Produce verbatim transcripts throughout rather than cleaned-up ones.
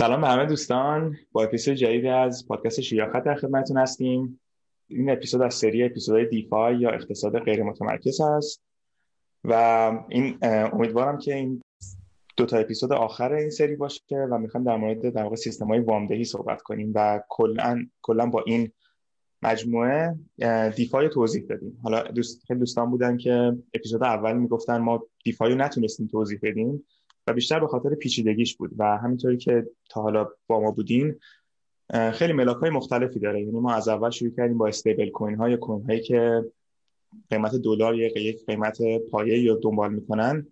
سلام به همه دوستان، با اپیزود جدید از پادکست شیاخت در خدمتتون هستیم. این اپیزود از سری اپیزودهای دیفای یا اقتصاد غیر متمرکز است و این امیدوارم که این دو تا اپیزود آخر این سری باشه و میخوام در مورد در واقع سیستم‌های وامدهی صحبت کنیم و کلاً کلاً با این مجموعه دیفای توضیح دادیم. حالا دوست خیلی دوستان بودن که اپیزود اول میگفتن ما دیفای رو نتونستیم توضیح بدیم و بیشتر به خاطر پیچیدگیش بود و همینطوری که تا حالا با ما بودین خیلی ملاک‌های مختلفی داره. یعنی ما از اول شروع کردیم با استیبل کوین‌ها یا کوین‌هایی که قیمت دلار یا قیمت پایه یا دنبال می‌کنن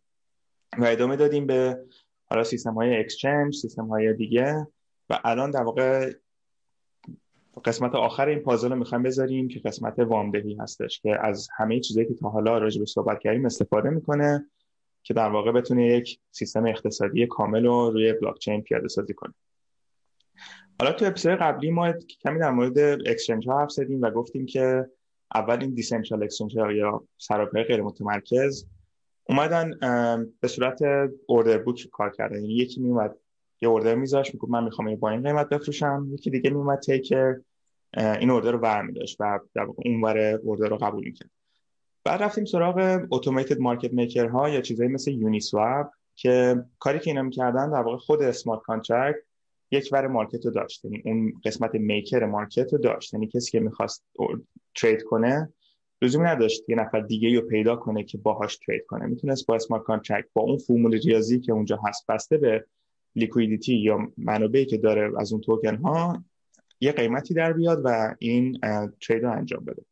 و ادامه دادیم به حالا سیستم‌های اکسچنج، سیستم‌های دیگه و الان در واقع قسمت آخر این پازل رو می‌خوایم بذاریم که قسمت وامدهی هستش که از همه چیزایی که تا حالا راجع بهش صحبت کردیم استفاده می‌کنه که در واقع بتونه یک سیستم اقتصادی کامل رو روی بلاکچین پیاده سازی کنه. حالا تو اپیزود قبلی ما کمی در مورد اکسچنج ها حرف زدیم و گفتیم که اول این دیسنترال اکسچنج ها یا سرمایه غیر متمرکز اومدن به صورت اوردر بوک کار کردن. یعنی یکی میومد یه اوردر میذاشت، میگفت من میخوام با این قیمت بفروشم، یکی دیگه میومد تیکر این اوردر رو برمی داشت و در واقع اونور اوردر رو قبول میکرد. بعد رفتیم سراغ اتوماتد مارکت میکر ها یا چیزایی مثل یونی سواب که کاری که اینا میکردن در واقع خود اسمارت کانترکت یک ور مارکت رو داشت، یعنی اون قسمت میکر مارکت رو داشت، یعنی کسی که میخواست ترید کنه لزومی نداشت یه نفر دیگه رو پیدا کنه که باهاش ترید کنه، میتونست با اسمارت کانترکت با اون فرمول ریاضی که اونجا هست بسته به لیکویدیتی یا منابعی که داره از اون توکن ها یه قیمتی در بیاد و این ترید رو انجام بده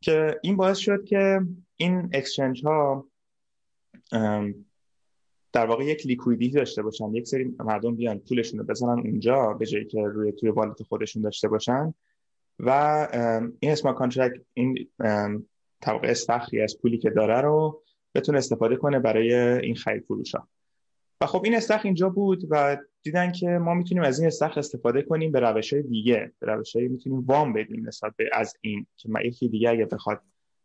که این باعث شد که این اکسچنج ها در واقع یک لیکویدیتی داشته باشن، یک سری مردم بیان پولشون رو بزنن اونجا به جایی که روی توی والت خودشون داشته باشن و این اسمارت کانترکت این طبقه استخری از پولی که داره رو بتونه استفاده کنه برای این خرید فروش ها. و خب این استخر اینجا بود و دیدن که ما میتونیم از این استخر استفاده کنیم به روش‌های دیگه، به روش‌های میتونیم وام بدیم نسبت به از این که ما یکی دیگه اگه بخواد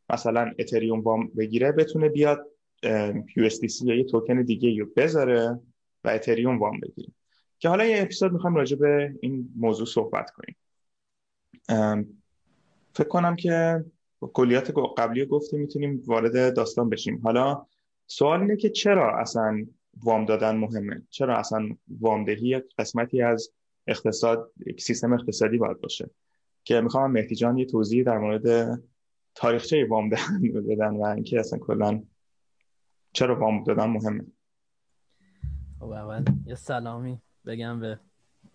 مثلا اتریوم وام بگیره بتونه بیاد یو اس دی سی یا یه توکن دیگه رو بذاره و اتریوم وام بگیره. که حالا یه اپیزود می‌خوام راجع به این موضوع صحبت کنیم. فکر کنم که کلیات قبلی گفتیم میتونیم وارد داستان بشیم. حالا سوال اینه که چرا اصلا وام دادن مهمه؟ چرا اصلا وامدهی یک قسمتی از اقتصاد، یک سیستم اقتصادی باید باشه؟ که میخوام مهدی جان یه توضیح در مورد تاریخچه وام دادن بدن و اینکه اصلا کلا چرا وام دادن مهمه. خب اول یه سلامی بگم به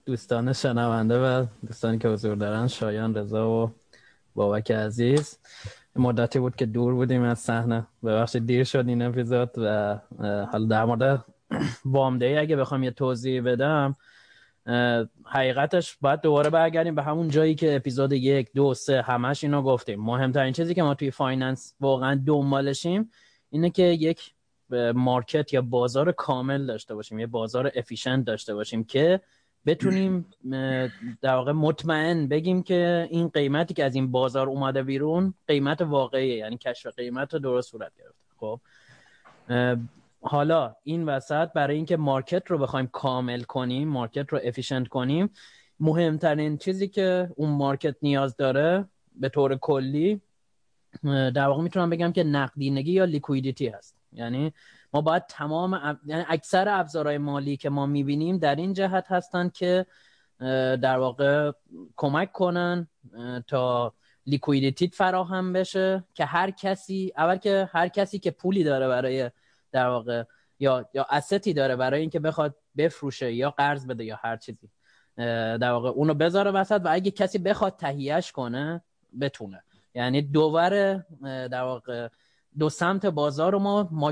دوستان شنونده و دوستانی که حضور دارن، شایان، رضا و بابک عزیز. مدتی بود که دور بودیم از صحنه، ببخشید دیر شد این اپیزود. و حالا در مورد وامدهی اگه بخوام یه توضیح بدم، حقیقتش باید دوباره برگردیم به همون جایی که اپیزود یک، دو، سه همش اینو گفتیم. مهمترین چیزی که ما توی فایننس واقعا دنبالشیم اینه که یک مارکت یا بازار کامل داشته باشیم، یه بازار افیشنت داشته باشیم که بتونیم در واقع مطمئن بگیم که این قیمتی که از این بازار اومده بیرون قیمت واقعیه، یعنی کشف قیمت رو درست صورت گرفته. خب حالا این وسط برای اینکه مارکت رو بخوایم کامل کنیم، مارکت رو افیشنت کنیم، مهمترین چیزی که اون مارکت نیاز داره به طور کلی در واقع میتونم بگم که نقدینگی یا لیکویدیتی هست. یعنی ما باید تمام اب... یعنی اکثر ابزارهای مالی که ما میبینیم در این جهت هستن که در واقع کمک کنن تا لیکویدیتی فراهم بشه که هر کسی اول که هر کسی که پولی داره برای در واقع یا یا اسیتی داره برای اینکه بخواد بفروشه یا قرض بده یا هر چیزی، در واقع اونو بذاره وسط و اگه کسی بخواد تهیهش کنه بتونه. یعنی دوباره در واقع دو سمت بازار رو ما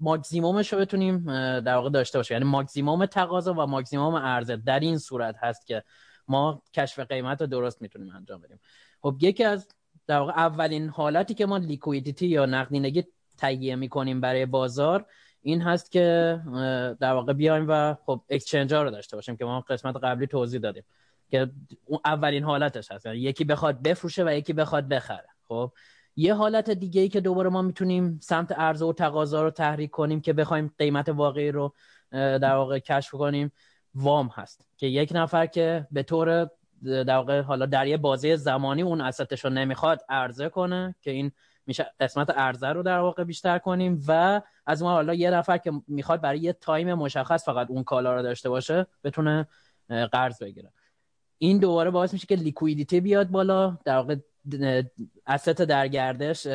ماکزیمومش رو بتونیم در واقع داشته باشیم، یعنی ماکزیموم تقاضا و ماکزیموم عرضه. در این صورت هست که ما کشف قیمت رو درست میتونیم انجام بدیم. خب یکی از در واقع اولین حالتی که ما لیکویدیتی یا نقدینگی تهیه میکنیم برای بازار این هست که در واقع بیایم و خب اکسچنج ها رو داشته باشیم که ما قسمت قبلی توضیح دادیم که اولین حالتش هست، یعنی یکی بخواد بفروشه و یکی بخواد بخره. خب یه حالت دیگه ای که دوباره ما میتونیم سمت عرضه و تقاضا رو تحریک کنیم که بخوایم قیمت واقعی رو در واقع کشف کنیم، وام هست که یک نفر که به طور در واقع حالا در یه بازه زمانی اون اسطش رو نمیخواد عرضه کنه، که این میشه قسمت عرضه رو در واقع بیشتر کنیم، و از اون حالا یه نفر که میخواد برای یه تایم مشخص فقط اون کالا رو داشته باشه بتونه قرض بگیره. این دوباره باعث میشه که لیکویدیتی بیاد بالا، در واقع اسست در گردش،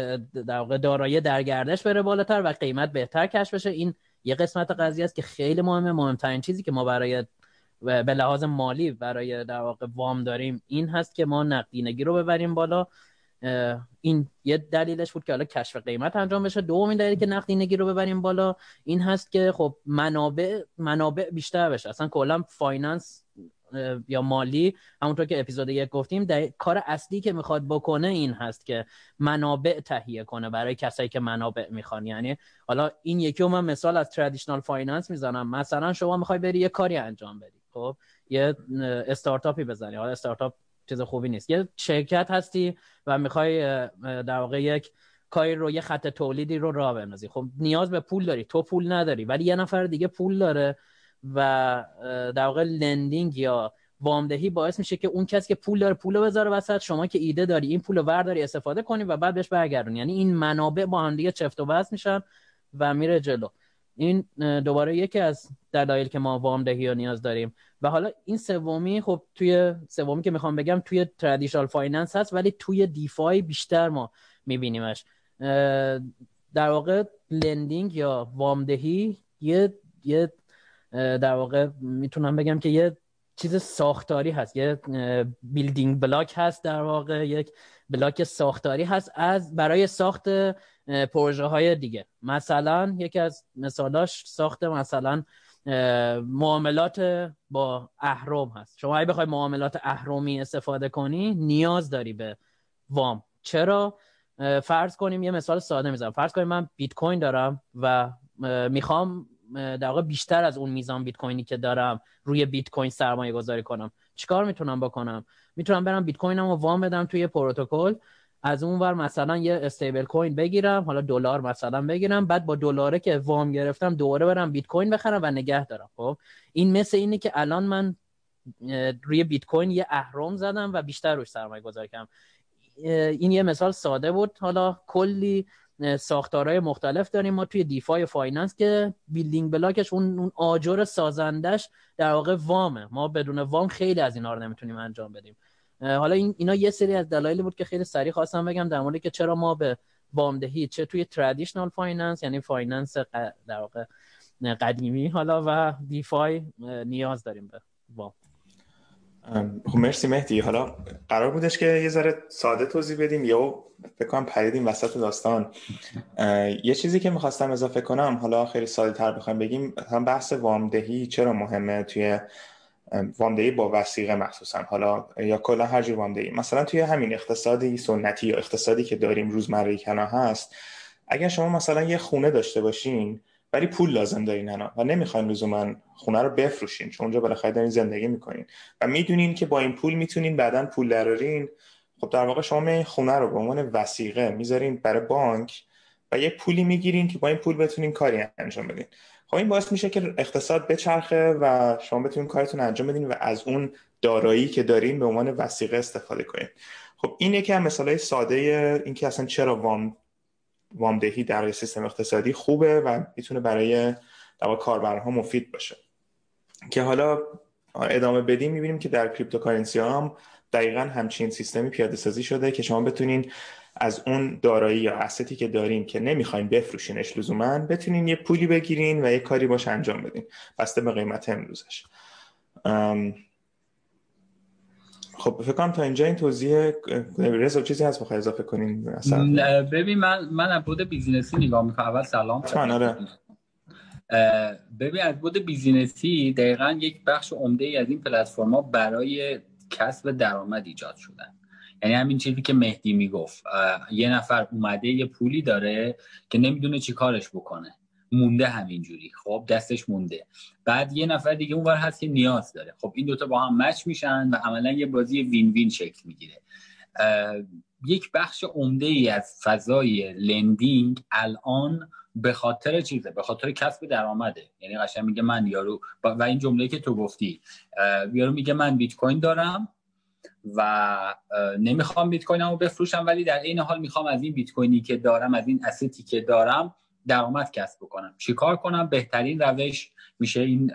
در واقع دارایی در گردش بره بالاتر و قیمت بهتر کش بشه. این یه قسمت قضیه است که خیلی مهمه. مهمترین چیزی که ما برای و به لحاظ مالی برای در واقع وام داریم این هست که ما نقدینگی رو ببریم بالا. این یه دلیلش بود که حالا کشف قیمت انجام بشه. دومین دلیلی که نقدینگی رو ببریم بالا این هست که خب منابع منابع بیشتر بشه. اصلا کلا فایننس یا مالی، همونطور که اپیزود یک گفتیم، در کار اصلی که میخواد بکنه این هست که منابع تهیه کنه برای کسایی که منابع میخوان. یعنی حالا این یکی رو من مثال از ترادیشنال فایننس میزنم. مثلا شما میخوای بری یه کاری انجام بدی، خب یه استارتاپی بزنی. حالا استارتاپ چیز خوبی نیست، یه شرکت هستی و میخوای در واقع یک کاری رو، یه خط تولیدی رو راه بندازی. خب نیاز به پول داری، تو پول نداری ولی یه نفر دیگه پول داره، و در واقع لندینگ یا وامدهی باعث میشه که اون کسی که پول داره پولو بذاره وسط، شما که ایده داری این پولو ورداری استفاده کنی و بعد بهش برگردونی. یعنی این منابع با هم دیگه چفت و بست میشن و میره جلو. این دوباره یکی از دلایل که ما وامدهی رو نیاز داریم. و حالا این سومی، خب توی سومی که میخوام بگم توی ترادیشنال فایننس هست، ولی توی دیفای بیشتر ما میبینیمش. در واقع لندینگ یا وامدهی یه یه در واقع میتونم بگم که یه چیز ساختاری هست، یه بیلدینگ بلاک هست، در واقع یک بلاک ساختاری هست از برای ساخت پروژه های دیگه. مثلا یکی از مثالاش ساخت مثلا معاملات با اهرم هست. شما اگه بخوای معاملات اهرمی استفاده کنی نیاز داری به وام. چرا؟ فرض کنیم یه مثال ساده میزنم. فرض کنیم من بیت کوین دارم و میخوام در واقع بیشتر از اون میزان بیت کوینی که دارم روی بیت کوین سرمایه گذاری کنم. چیکار میتونم بکنم؟ میتونم برم بیت کوینمو وام بدم توی پروتکل، از اونور مثلا یه استیبل کوین بگیرم، حالا دلار مثلا بگیرم، بعد با دلاره که وام گرفتم دوباره برم بیت کوین بخرم و نگه دارم. خب این مثل اینه که الان من روی بیت کوین یه اهرم زدم و بیشتر روش سرمایه گذاری کردم. این یه مثال ساده بود. حالا کلی ساختارهای مختلف داریم ما توی دیفای فایننس که بیلدینگ بلاکش اون اون آجر سازندش در واقع وامه. ما بدون وام خیلی از اینا رو نمیتونیم انجام بدیم. حالا این اینا یه سری از دلایلی بود که خیلی سریع خواستم بگم در مورد که چرا ما به وامدهی چه توی ترادیشنال فایننس، یعنی فایننس ق... در واقع قدیمی، حالا و دیفای نیاز داریم به وام. خب مرسی مهدی. حالا قرار بودش که یه ذره ساده توضیح بدیم، یا فکر کنم پریدیم وسط داستان. یه چیزی که می‌خواستم اضافه کنم، حالا خیلی ساده‌تر بخوام بگیم، مثلا بحث وامدهی چرا مهمه توی وامدهی با وثیقه مخصوصا، حالا یا کلا هر جور وامدهی. مثلا توی همین اقتصادی سنتی یا اقتصادی که داریم روزمره کنا هست، اگر شما مثلا یه خونه داشته باشین ولی پول لازم دارین انا و نمیخواین لزوما خونه رو بفروشین، چون اونجا بالاخره دارین زندگی میکنین و میدونین که با این پول میتونین بعداً پول درارین، خب در واقع شما این خونه رو به عنوان وثیقه میذارین برای بانک و یه پولی میگیرین که با این پول بتونین کاری انجام بدین. خب این باعث میشه که اقتصاد بچرخه و شما بتونین کارتون انجام بدین و از اون دارایی که دارین به عنوان وثیقه استفاده کنین. خب این یکی از مثالای ساده این که اصلا چرا وام وامدهی در سیستم اقتصادی خوبه و میتونه برای در واقع کاربرها مفید باشه. که حالا ادامه بدیم میبینیم که در کریپتوکارنسی ها هم دقیقاً همچین سیستمی پیاده سازی شده که شما بتونین از اون دارایی یا استی که دارین که نمیخواین بفروشینش لزوماً، بتونین یه پولی بگیرین و یه کاری باش انجام بدین بسته به قیمت امروزش. ام... خب فکر کنم تا اینجا این توضیح رزو چیزی هست بخوای اضافه کنین؟ مثلا ببین من من از بود بیزینسی نگاه می‌کنم. اول سلام. آره. ببین از بود بیزینسی دقیقاً یک بخش عمده‌ای از این پلتفرم‌ها برای کسب درآمد ایجاد شدن. یعنی همین چیزی که مهدی میگفت، یه نفر اومده یه پولی داره که نمیدونه چی کارش بکنه، مونده همینجوری، خب دستش مونده. بعد یه نفر دیگه اونور هست که نیاز داره. خب این دوتا با هم مچ میشن و عملا یه بازی وین وین شکل میگیره. یک بخش عمده ای از فضای لندینگ الان به خاطر چیزه، به خاطر کسب درآمده. یعنی قشنگ میگه من یارو و این جمله که تو گفتی، یارو میگه من بیت کوین دارم و نمیخوام بیت کوینمو بفروشم، ولی در این حال میخوام از این بیت کوینی که دارم، از این اسیتی که دارم درآمد کسب بکنم. چیکار کنم؟ بهترین روش میشه این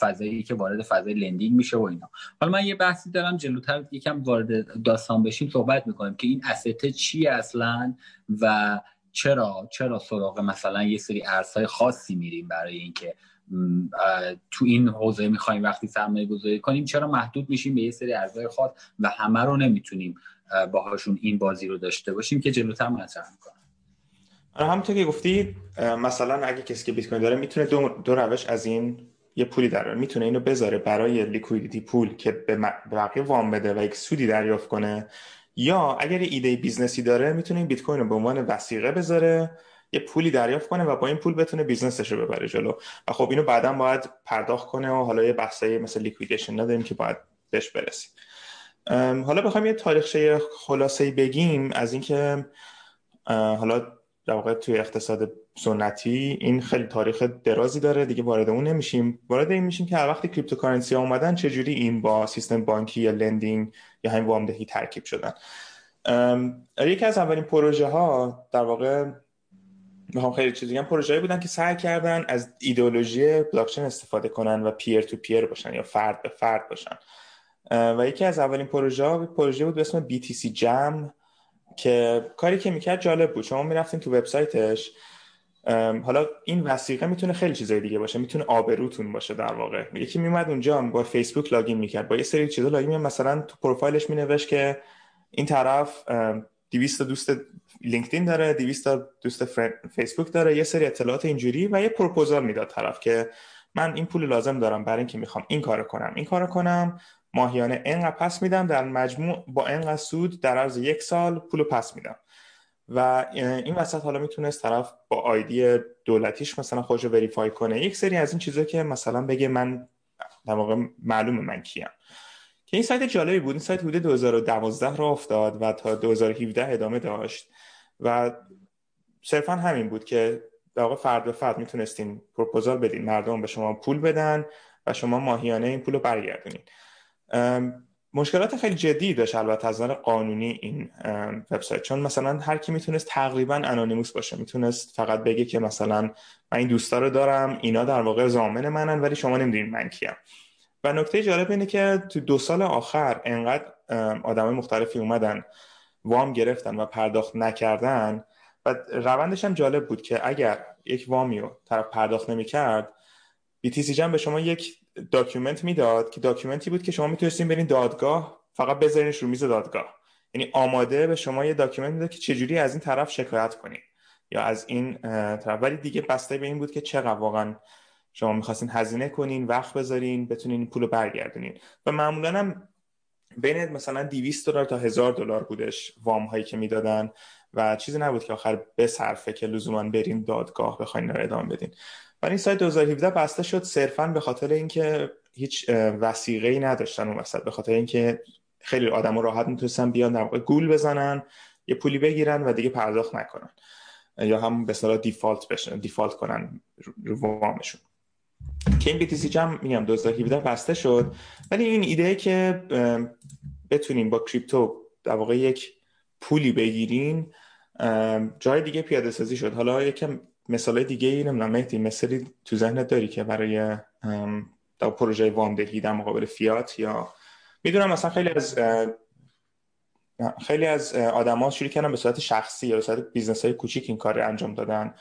فضایی که وارد فضای لندینگ میشه و اینا. حالا من یه بحثی دارم جلوتر یکم وارد داستان بشیم صحبت میکنیم که این اسیت چیه اصلا و چرا چرا سراغ مثلا یه سری ارزهای خاصی میریم برای اینکه تو این حوزه میخوایم وقتی سرمایه گذاری کنیم، چرا محدود میشیم به یه سری ارزهای خاص و همه رو نمیتونیم باهاشون این بازی رو داشته باشیم که جلوتر مطرح میکنم. همونطور که گفتی مثلا اگه کسی که بیت کوین داره میتونه دو, دو روش از این یه پولی داره، میتونه اینو بذاره برای لیکویدیتی پول که به بقیه وام بده و یک سودی دریافت کنه، یا اگر یه ایده بیزنسی داره میتونه این بیت کوین رو به عنوان وثیقه بذاره، یه پولی دریافت کنه و با این پول بتونه بیزنسش رو ببره جلو. و خب اینو بعداً باید پرداخت کنه و حالا یه بحثی مثل لیکویدیشن نداریم که باید بهش برسیم. حالا بخوایم یه تاریخچه خلاصه‌ای بگیم از اینکه حالا در واقع توی اقتصاد سنتی این خیلی تاریخ درازی داره، دیگه وارد اون نمیشیم. وارد این میشیم که هر وقتی کریپتوکارنسی اومدن چجوری این با سیستم بانکی یا لندینگ یا همین وامدهی ترکیب شدن. یکی از اولین پروژه ها در واقع میخوام خیلی چیز بگم، پروژه‌ای بودن که سعی کردن از ایدئولوژی بلاکچین استفاده کنن و پیر تو پیر باشن یا فرد به فرد باشن. و یکی از اولین پروژه ها پروژه بود به اسم بی تی سی جم که کاری که میکرد جالب بود. شما میرفتین تو وبسایتش، حالا این وثیقه میتونه خیلی چیزای دیگه باشه، میتونه آبروتون باشه در واقع. یکی میومد اونجا با فیسبوک لاگین میکرد، با یه سری چیزا لاگین میکرد، مثلا تو پروفایلش مینوشت که این طرف دویست دوست لینکدین داره، دویست دوست فیسبوک داره، یه سری اطلاعات اینجوری و یه پروپوزال میداد طرف که من این پول لازم دارم برای اینکه میخوام این کارو کنم، این کارو کنم، ماهیانه اینقدر پس میدم، در مجموع با اینقدر سود در عرض یک سال پولو پس میدم. و این وسط حالا میتونست طرف با آیدی دولتیش مثلا خودشو وریفای کنه، یک سری از این چیزا که مثلا بگه من در واقع معلومه من کیم. که این سایت جالبی بود. این سایت حدود دو هزار و دوازده راه افتاد و تا دو هزار و هفده ادامه داشت و صرفا همین بود که در واقع فرد به فرد میتونستین پروپوزال بدین، مردم به شما پول بدن و شما ماهیانه این پولو برگردونید. مشکلات خیلی جدی داشت البته از نظر قانونی این وبسایت، چون مثلا هر کی میتونست تقریبا انونیموس باشه، میتونست فقط بگه که مثلا من این دوستا رو دارم، اینا در واقع ضامن منن ولی شما نمیدونید من کیم. و نکته جالب اینه که تو دو سال آخر انقدر آدمای مختلفی اومدن وام گرفتن و پرداخت نکردن و روندش هم جالب بود که اگر یک وامیو طرف پرداخت نمی‌کرد، بی تی سی جم به شما یک داکیومنت میداد که داکیومنتی بود که شما میتونستین برین دادگاه فقط بذارینش رو میز دادگاه. یعنی آماده به شما یه داکیومنت میداد که چجوری از این طرف شکایت کنین یا از این طرف، ولی دیگه بسته به این بود که چقدر واقعا شما میخواستین هزینه کنین، وقت بذارین، بتونین این پولو برگردونین. و معمولا هم بین مثلا دویست دلار تا هزار دلار بودش وام هایی که میدادن و چیزی نبود که آخر بصرفه که لزوما برین دادگاه بخواین رو ادامه بدین. و این سایت دو هزار و هفده بسته شد صرفاً به خاطر اینکه هیچ وثیقه‌ای نداشتن اون وسط، به خاطر اینکه خیلی آدم‌ها راحت میتونستن بیان در واقع گول بزنن، یه پولی بگیرن و دیگه پرداخت نکنن یا هم به اصطلاح دیفالت بشن، دیفالت کنن رو وامشون. که این بی تی سی جم میگم دو هزار و هفده بسته شد. ولی این ایده که بتونیم با کریپتو در واقع یک پولی بگیرین جای دیگه پیاده سازی شد. حالا یکم مثال دیگه ای نمیدونم مهدی مثلی تو ذهنت داری که برای در پروژه وامدهی در مقابل فیات، یا میدونم مثلا خیلی از خیلی از آدما شروع کردن به صورت شخصی یا به صورت بیزنس های کوچیک این کار رو انجام دادن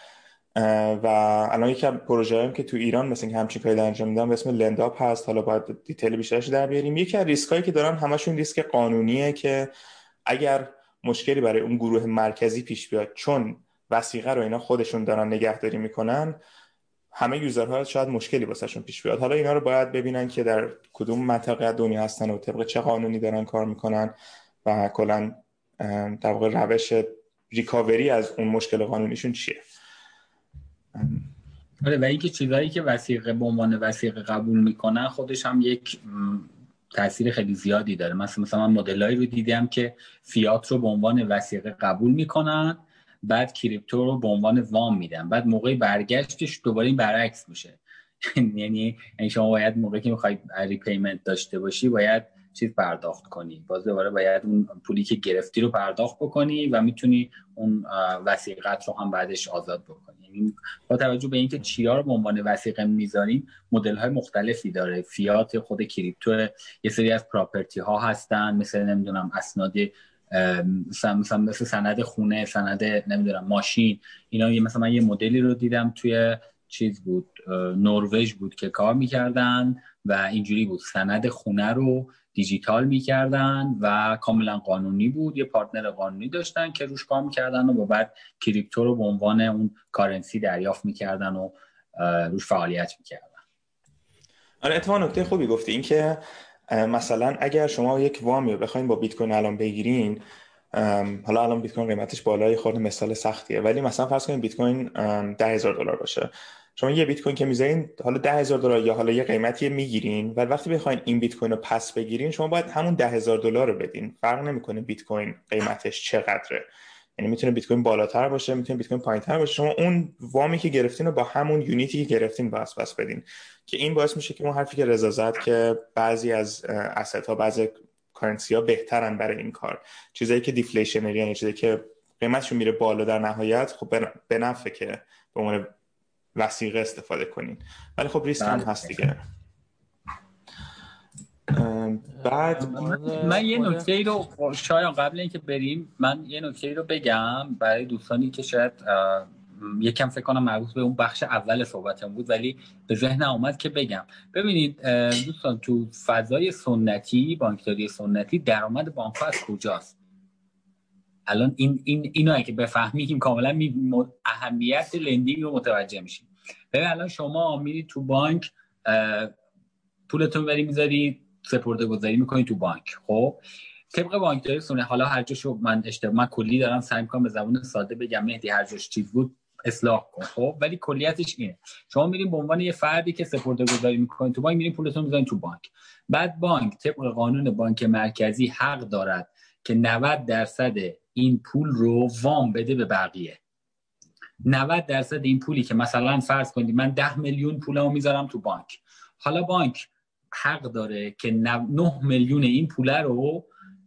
و الان یک پروژه هم که تو ایران مثلا همچین کاری انجام میدن به اسم لنداب هست. حالا باید دیتیل بیشترش در بیاریم. یکی از ریسکایی که دارن همشون ریسک قانونیه که اگر مشکلی برای اون گروه مرکزی پیش بیاد، چون وثیقه رو اینا خودشون دارن نگهداری میکنن، همه یوزرها شاید مشکلی واسهشون پیش بیاد. حالا اینا رو باید ببینن که در کدوم منطقه دنیا هستن و طبق چه قانونی دارن کار میکنن و کلا در واقع روش ریکاوری از اون مشکل قانونیشون چیه. آره، و اینکه چیزایی که وثیقه به عنوان وثیقه قبول میکنن خودش هم یک تاثیر خیلی زیادی داره. مثلا مثلا من مدلایی رو دیدم که فیات رو به عنوان وثیقه قبول میکنن، بعد کریپتو رو به عنوان وام میدن، بعد موقع برگشتش دوباره این برعکس میشه. یعنی شما باید موقعی که میخواید ریپیمنت داشته باشی باید چیز پرداخت کنی، باز دوباره باید اون پولی که گرفتی رو پرداخت بکنی و میتونی اون وثیقت رو هم بعدش آزاد بکنی. یعنی با توجه به اینکه چیا رو به عنوان وثیقه میذاریم، مدل های مختلفی داره. فیات، خود کریپتو، یه سری از پراپرتی ها هستن، مثلا نمیدونم اسناد مثلا مثل سند خونه، سند نمیدونم ماشین، اینا. مثلا من یه مدلی رو دیدم توی چیز بود، نروژ بود که کار میکردن و اینجوری بود، سند خونه رو دیجیتال میکردن و کاملا قانونی بود، یه پارتنر قانونی داشتن که روش کار میکردن و بعد کریپتو رو به عنوان اون کارنسی دریافت میکردن و روش فعالیت میکردن. آره، اتفاقا نکته خوبی گفتی، این که مثلا اگر شما یک وامی رو بخواید با بیت کوین الان بگیرین، حالا الان بیت کوین قیمتش بالای خورد، مثال سختیه، ولی مثلا فرض کنید بیت کوین ده هزار دلار باشه، شما یه بیت کوین که می‌ذارین حالا ده هزار دلار یا حالا یه قیمتی می‌گیرین، ولی وقتی بخواید این بیت کوین رو پس بگیرین شما باید همون ده هزار دلار رو بدین. فرق نمی‌کنه بیت کوین قیمتش چقدره، یعنی میتونه بیت کوین بالاتر باشه، میتونه بیت کوین پایین‌تر باشه، شما اون وامی که گرفتین رو با همون یونیتی که گرفتین باز پس بدین. که این باعث میشه که اون حرفی که رضا زد که بعضی از asset‌ها، بعضی کارنسی‌ها بهترن برای این کار، چیزایی که دیفلیشنری، یعنی چیزایی که قیمتشون میره بالا در نهایت، خب به نفع که به عنوان وسیقه استفاده کنین، ولی خب ریسک هم هست دیگه. بعد من, من یه نکته ای رو شایان قبل اینکه بریم من یه نکته ای رو بگم برای دوستانی که شاید یکم فکر کنم مربوط به اون بخش اول صحبتم بود ولی به ذهن اومد که بگم. ببینید دوستان، تو فضای سنتی، بانکداری سنتی، درآمد بانک‌ها از کجاست؟ الان این این اینو اگه بفهمیم کاملا اهمیت لندینگ رو متوجه میشیم. ببین الان شما میرید تو بانک، پولتون بری میذاری، سپرده گذاری میکنی تو بانک. خب طبق بانکداری سنتی، حالا هر جاشو من اشتباه من کلی دارم سعی میکنم به زبان ساده بگم، مهدی هر جاش چیز بود اصلاح کن، خب ولی کلیتش اینه. شما میرین به عنوان یه فردی که سپرده گذاری میکنید تو بانک، میرین پولتون میذارین تو بانک. بعد بانک طبق قانون بانک مرکزی حق دارد که نود درصد این پول رو وام بده به بقیه. نود درصد این پولی که مثلا فرض کنید من ده میلیون پولمو میذارم تو بانک، حالا بانک حق داره که نه میلیون این پول رو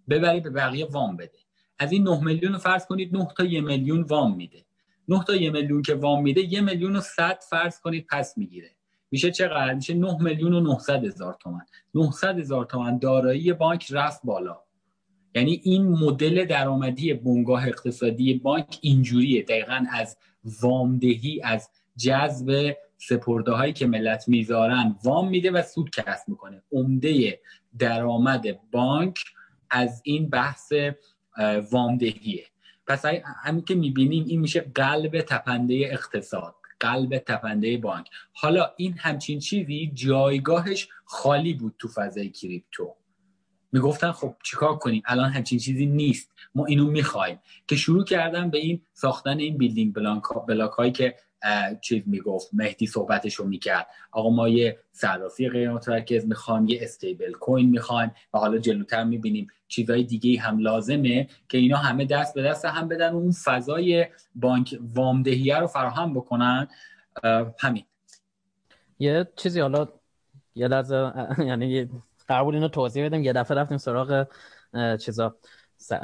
ببره به بقیه وام بده. از این نه میلیون رو فرض کنید نه تا یک میلیون وام میده، نه تا یک میلیون که وام میده یک میلیون و صد فرض کنید پس میگیره، میشه چقدر؟ میشه نه میلیون و نهصد هزار تومان. نهصد هزار تومان دارایی بانک رفت بالا. یعنی این مدل درآمدی بنگاه اقتصادی بانک اینجوریه، دقیقاً از وامدهی، از جذب سپرده هایی که ملت میذارن وام میده و سود کسب میکنه. عمده درآمد بانک از این بحث وامدهیه. پس همین که میبینیم این میشه قلب تپنده اقتصاد، قلب تپنده بانک. حالا این همچین چیزی جایگاهش خالی بود تو فضای کریپتو. میگفتن خب چیکار کنیم؟ الان همچین چیزی نیست، ما اینو میخوایم، که شروع کردن به این ساختن این بیلدینگ بلاک هایی که چیز میگفت مهدی صحبتشو میکرد. آقا ما یه صرافی غیر متمرکز میخوایم، یه استیبل کوین میخوایم، و حالا جلوتر میبینیم چیزهای دیگه هم لازمه که اینا همه دست به دست هم بدن و اون فضای بانک وامدهیه رو فراهم بکنن. همین یه چیزی، حالا یه لحظه، یعنی قرار اینو توضیح بدم. یه دفعه رفتیم سراغ چیزا،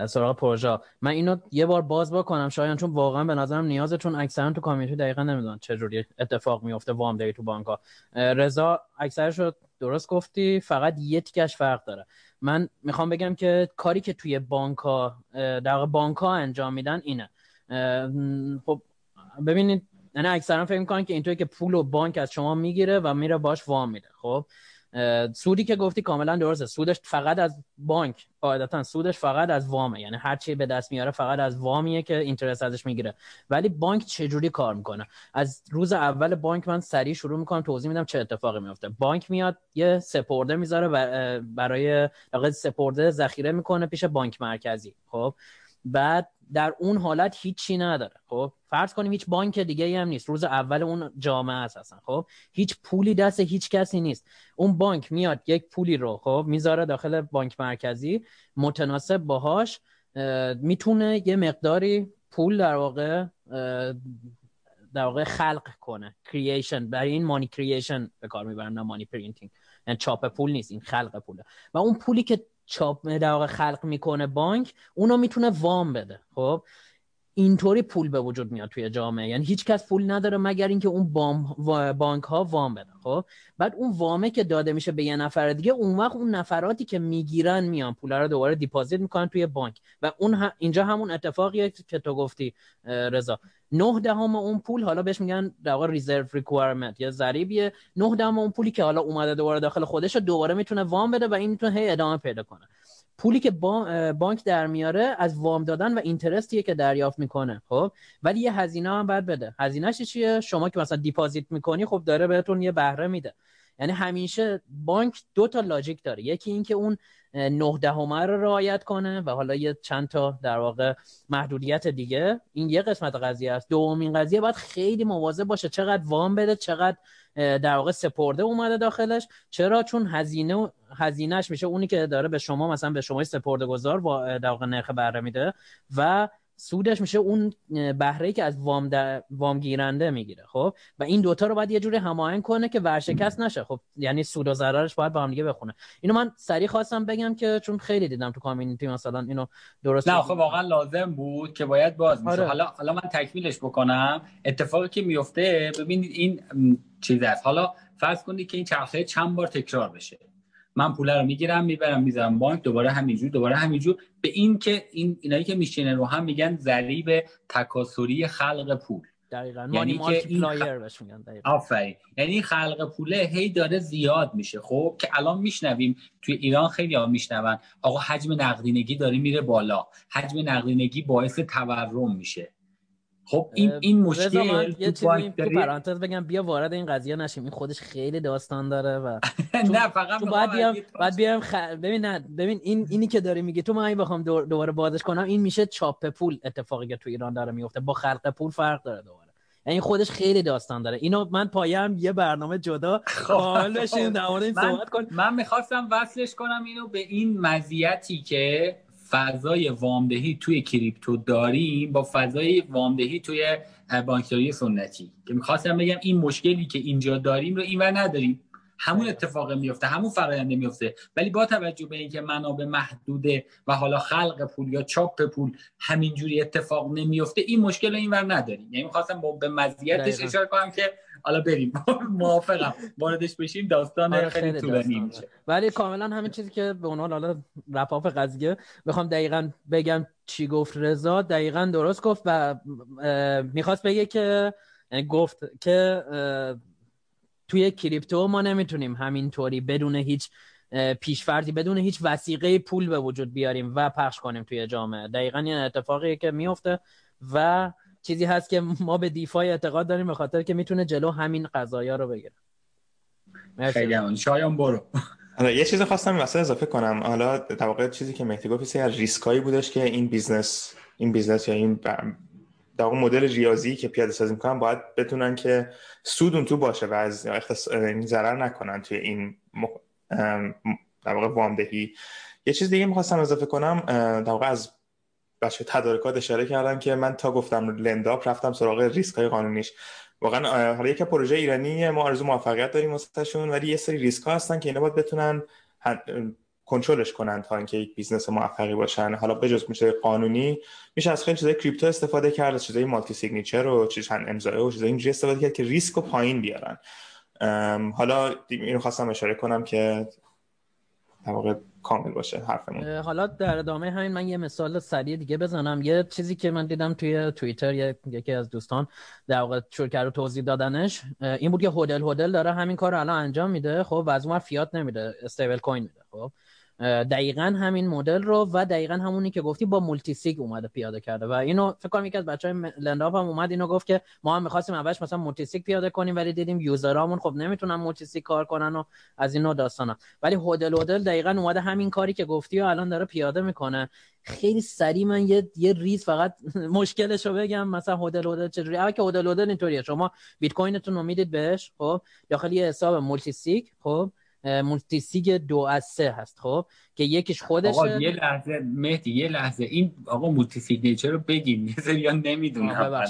سراغ پروژه. من اینو یه بار باز بکنم شایان، چون واقعا به نظرم نیازه، چون اکثرا تو کامیونیتی دقیقاً نمیدونن چه جوری اتفاق میفته وام دهی تو بانک‌ها. رضا اکثرش رو درست گفتی، فقط یه تیکش فرق داره. من میخوام بگم که کاری که توی بانک‌ها در واقع بانک‌ها انجام میدن اینه. خب ببینید، یعنی اکثرا فکر می‌کنن که اینطوری که پولو بانک از شما میگیره و میره باش وام میده. خب سودی که گفتی کاملا درسته، سودش فقط از بانک، قاعدتا سودش فقط از وامه، یعنی هر چی به دست میاره فقط از وامیه که اینترست ازش میگیره. ولی بانک چه جوری کار میکنه؟ از روز اول بانک، من سریع شروع میکنم توضیح میدم چه اتفاقی میفته. بانک میاد یه سپرده میذاره، برای سپرده ذخیره میکنه پیش بانک مرکزی. خب بعد در اون حالت هیچی نداره. خب فرض کنیم هیچ بانک دیگه ای هم نیست، روز اول اون جامعه است اصلا، خب هیچ پولی دست هیچ کسی نیست، اون بانک میاد یک پولی رو خب میذاره داخل بانک مرکزی، متناسب باهاش میتونه یه مقداری پول در واقع در واقع خلق کنه، کرییشن. برای این مانی کرییشن به کار میبرن، نه مانی پرینتینگ، یعنی چاپ پول نیست، این خلق پوله. و اون پولی که چاپ در واقع خلق میکنه بانک، اونو میتونه وام بده. خب اینطوری پول به وجود میاد توی جامعه، یعنی هیچ کس پول نداره مگر اینکه اون بام بانک ها وام بدن. خب بعد اون وامه که داده میشه به یه نفر دیگه، اون وقت اون نفراتی که میگیرن میان پولا رو دوباره دیپازیت میکنن توی بانک و اون هم اینجا همون اتفاقیه که تو گفتی رضا. نه دهم اون پول، حالا بهش میگن در واقع ریزرو ریکوایرمنت یا ضریبیه، نه دهم اون پولی که حالا اومده دوباره داخل خودش رو دوباره میتونه وام بده و این میتونه هی ادامه پیدا کنه. پولی که با... بانک در میاره از وام دادن و اینترستیه که دریافت میکنه. خب ولی یه هزینه هم باید بده. هزینه‌ش چیه؟ شما که مثلا دیپازیت میکنی، خب داره بهتون یه بهره میده. یعنی همیشه بانک دو تا لاجیک داره، یکی این که اون نه دهم رو رعایت کنه و حالا یه چند تا در واقع محدودیت دیگه، این یه قسمت قضیه است. دومین قضیه باید خیلی مواظب باشه چقدر وام بده، چقدر در واقع سپرده اومده داخلش. چرا؟ چون هزینه هزینهش میشه اونی که داره به شما مثلا به شما سپرده گذار در واقع نرخ بهره میده و سودش میشه اون بهره‌ای که از وام در... وام گیرنده میگیره. خب و این دوتا رو باید یه جوری هماهنگ کنه که ورشکست نشه. خب یعنی سود و ضررش باید با هم دیگه بخونه. اینو من سریع خواستم بگم که چون خیلی دیدم تو کامیونیتی مثلا اینو درست نه، خب واقعا لازم بود که باید باز میشه. آره. حالا حالا من تکمیلش بکنم. اتفاقی که میفته، ببینید این چیز است. حالا فرض کنید که این چرخه چند بار تکرار بشه. من پولا رو میگیرم، میبرم، میذارم بانک، دوباره همینجور دوباره همینجور به این که این اینایی که میشینن رو هم میگن ضریب تکاسری خلق پول. دقیقاً یعنی مالتیپلایر بهش میگن. دقیقاً آفرین. یعنی خلق پوله هی داره زیاد میشه. خب که الان میشنویم توی ایران خیلی‌ها میشنون آقا حجم نقدینگی داره میره بالا، حجم نقدینگی باعث تورم میشه. خب این این مشکل یه چیزی تو پرانتز بگم، بیا وارد این قضیه نشیم، این خودش خیلی داستان داره و نه فقط بعد بیام بعد بیام ببین نه ببین این اینی که داری میگی تو، من اگه بخوام دوباره بازش کنم این میشه چاپ پول. اتفاقی که تو ایران داره میفته با خلق پول فرق داره دوباره، این خودش خیلی داستان داره. اینو من پایم یه برنامه جدا کامل بشیم در مورد این صحبت کنیم. من می‌خواستم وصلش کنم اینو به این مزیتی که فضای وامدهی توی کریپتو داریم با فضای وامدهی توی بانکداری سنتی، که می‌خواستم بگم این مشکلی که اینجا داریم رو اینور نداریم، همون اتفاق میفته، همون فرآیند میفته، ولی با توجه به اینکه منابع محدوده و حالا خلق پول یا چاپ پول همینجوری اتفاق نمیفته، این مشکل رو اینور نداریم. یعنی می‌خواستم به مزیتش اشاره کنم که حالا بریم موافقم واردش بشیم، داستان خیلی طولانی میشه. ولی کاملا همین چیزی که به عنوان حالا رپاپ قضیه بخوام دقیقاً بگم چی گفت رضا، دقیقاً درست گفت و میخواست بگه که یعنی گفت که توی کریپتو ما نمیتونیم همینطوری بدون هیچ پیشفرضی، بدون هیچ وثیقه پول به وجود بیاریم و پخش کنیم توی جامعه. دقیقاً این اتفاقیه که میفته و چیزی هست که ما به دیفای اعتقاد داریم به خاطر که میتونه جلو همین قضایا رو بگیره. خیلی ممنون. شایان برو. حالا یه چیز خواستم واسه اضافه کنم. حالا در واقع چیزی که مهدی گفت یه ریسکایی بودش که این بیزنس این بیزنس یا این در واقع مدل ریاضی که پیاده سازی می‌کنن باید بتونن که سود اون تو باشه و از این ضرر نکنن توی این در واقع وامدهی. یه چیز دیگه می‌خواستم اضافه کنم، در واقع از بچه تدارکات اشاره کردن که من تا گفتم لنداپ رفتم سراغ ریسک‌های قانونیش. واقعا حالا یک پروژه ایرانی ما آرزو موفقیت داریم واسهشون، ولی یه سری ریسک‌ها هستن که اینا باید بتونن کنترلش کنن تا اینکه یک بیزنس موفقی باشن. حالا بجز میشه قانونی، میشه از خیلی چیزای کریپتو استفاده کرد، از چیزای مالتی سیگنیچر و چند امضای و چیزای اینجوری استفاده کرد که ریسکو پایین بیارن. حالا اینو خواستم اشاره کنم که در واقع کامل باشه حرفمون. حالا در ادامه همین من یه مثال سریع دیگه بزنم. یه چیزی که من دیدم توی توییتر یکی از دوستان در واقع شروع کرد توضیح دادنش این بود که هدل هدل داره همین کارو الان انجام میده. خب از اون فیات نمیده، استیبل کوین میده. خب دقیقاً همین مدل رو و دقیقاً همونی که گفتی با مولتی سیگ اومده پیاده کرده و اینو فکر کنم یکی از بچهای لنداب هم اومد اینو گفت که ما هم می‌خواستیم اولش مثلا مولتی سیگ پیاده کنیم ولی دیدیم یوزرامون خب نمیتونن مولتی سیگ کار کنن و از اینو داستانا، ولی هودل هودل دقیقاً اومده همین کاری که گفتی و الان داره پیاده میکنه خیلی سریع. من یه یه ریز فقط مشکلش رو بگم، مثلا هودل هودل چجوری؟ اول که هودل هودل اینطوریه شما بیت کوینتون رو میدید بهش خب داخل یه حساب مولتی سیگ، خب مولتی سیگ دو از سه هست خب که یکیش خودشه. آقا یه لحظه مهدی یه لحظه این آقا مولتی سیگنیچر رو بگیم یه سریان نمیدونم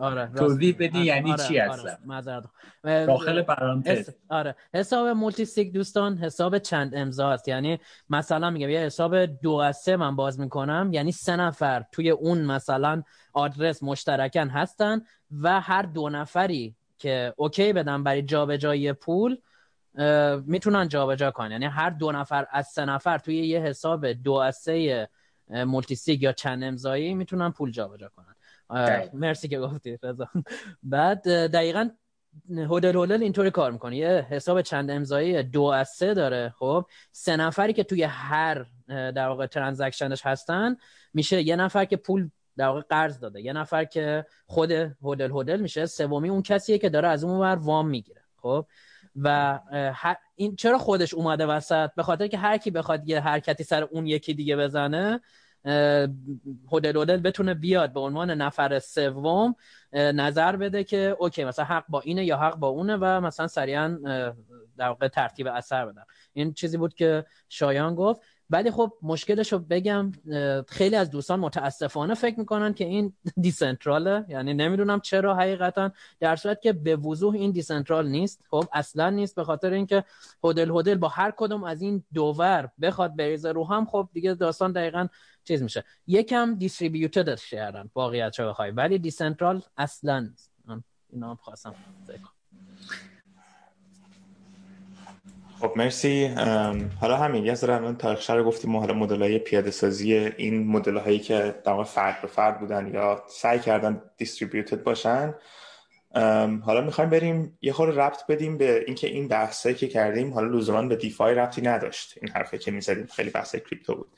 آره توضیح بدی یعنی آره، چی هستن آره، آره، داخل پرانتز آره حساب مولتی سیگ دوستان حساب چند امضا است، یعنی مثلا میگم یه حساب دو از سه من باز میکنم یعنی سه نفر توی اون مثلا آدرس مشترکن هستن و هر دو نفری که اوکی بدن برای جابجایی پول میتونن جابجا کنن، یعنی هر دو نفر از سه نفر توی یه حساب دو از سه مولتی سیگ یا چند امضایی میتونن پول جابجا کنن. مرسی که گفتی رضا. بعد دقیقاً هودل هودل اینطوری کار میکنه، یه حساب چند امضایی دو از سه داره خب سه نفری که توی هر در واقع ترانزکشنش هستن میشه یه نفر که پول در واقع قرض داده، یه نفر که خود هودل هودل میشه، سومی اون کسیه که داره از اون ور وام میگیره خب و این چرا خودش اومده وسط؟ به خاطر که هر کی بخواد یه حرکتی سر اون یکی دیگه بزنه هودل هودل بتونه بیاد به عنوان نفر سوم نظر بده که اوکی مثلا حق با اینه یا حق با اونه و مثلا سریعا در واقع ترتیب اثر بدن. این چیزی بود که شایان گفت. ولی خب مشکلش رو بگم خیلی از دوستان متاسفانه فکر میکنن که این دیسنتراله، یعنی نمیدونم چرا حقیقتا، در صورت که به وضوح این دیسنترال نیست خب اصلا نیست، به خاطر اینکه هودل هودل با هر کدوم از این دوور بخواد بریزه رو هم خب دیگه داستان دقیقاً چیز میشه، یکم دیستریبیوتد شدن واقعیت چه بخوای، ولی دیسنترال اصلا نیست. اینا هم خواستم بگم. خب مرسی. حالا همین یه ذره الان تاریخش رو گفتیم، حالا مدل‌های پیاده سازی این مدل‌هایی که در واقع فرد به فرد بودن یا سعی کردن دیستریبیوتد باشن. حالا می‌خوایم بریم یه خورده ربط بدیم به اینکه این بحثی که کردیم حالا لزوماً به دیفای ربطی نداشت، این حرفی که می‌زدیم خیلی بحث کریپتو بود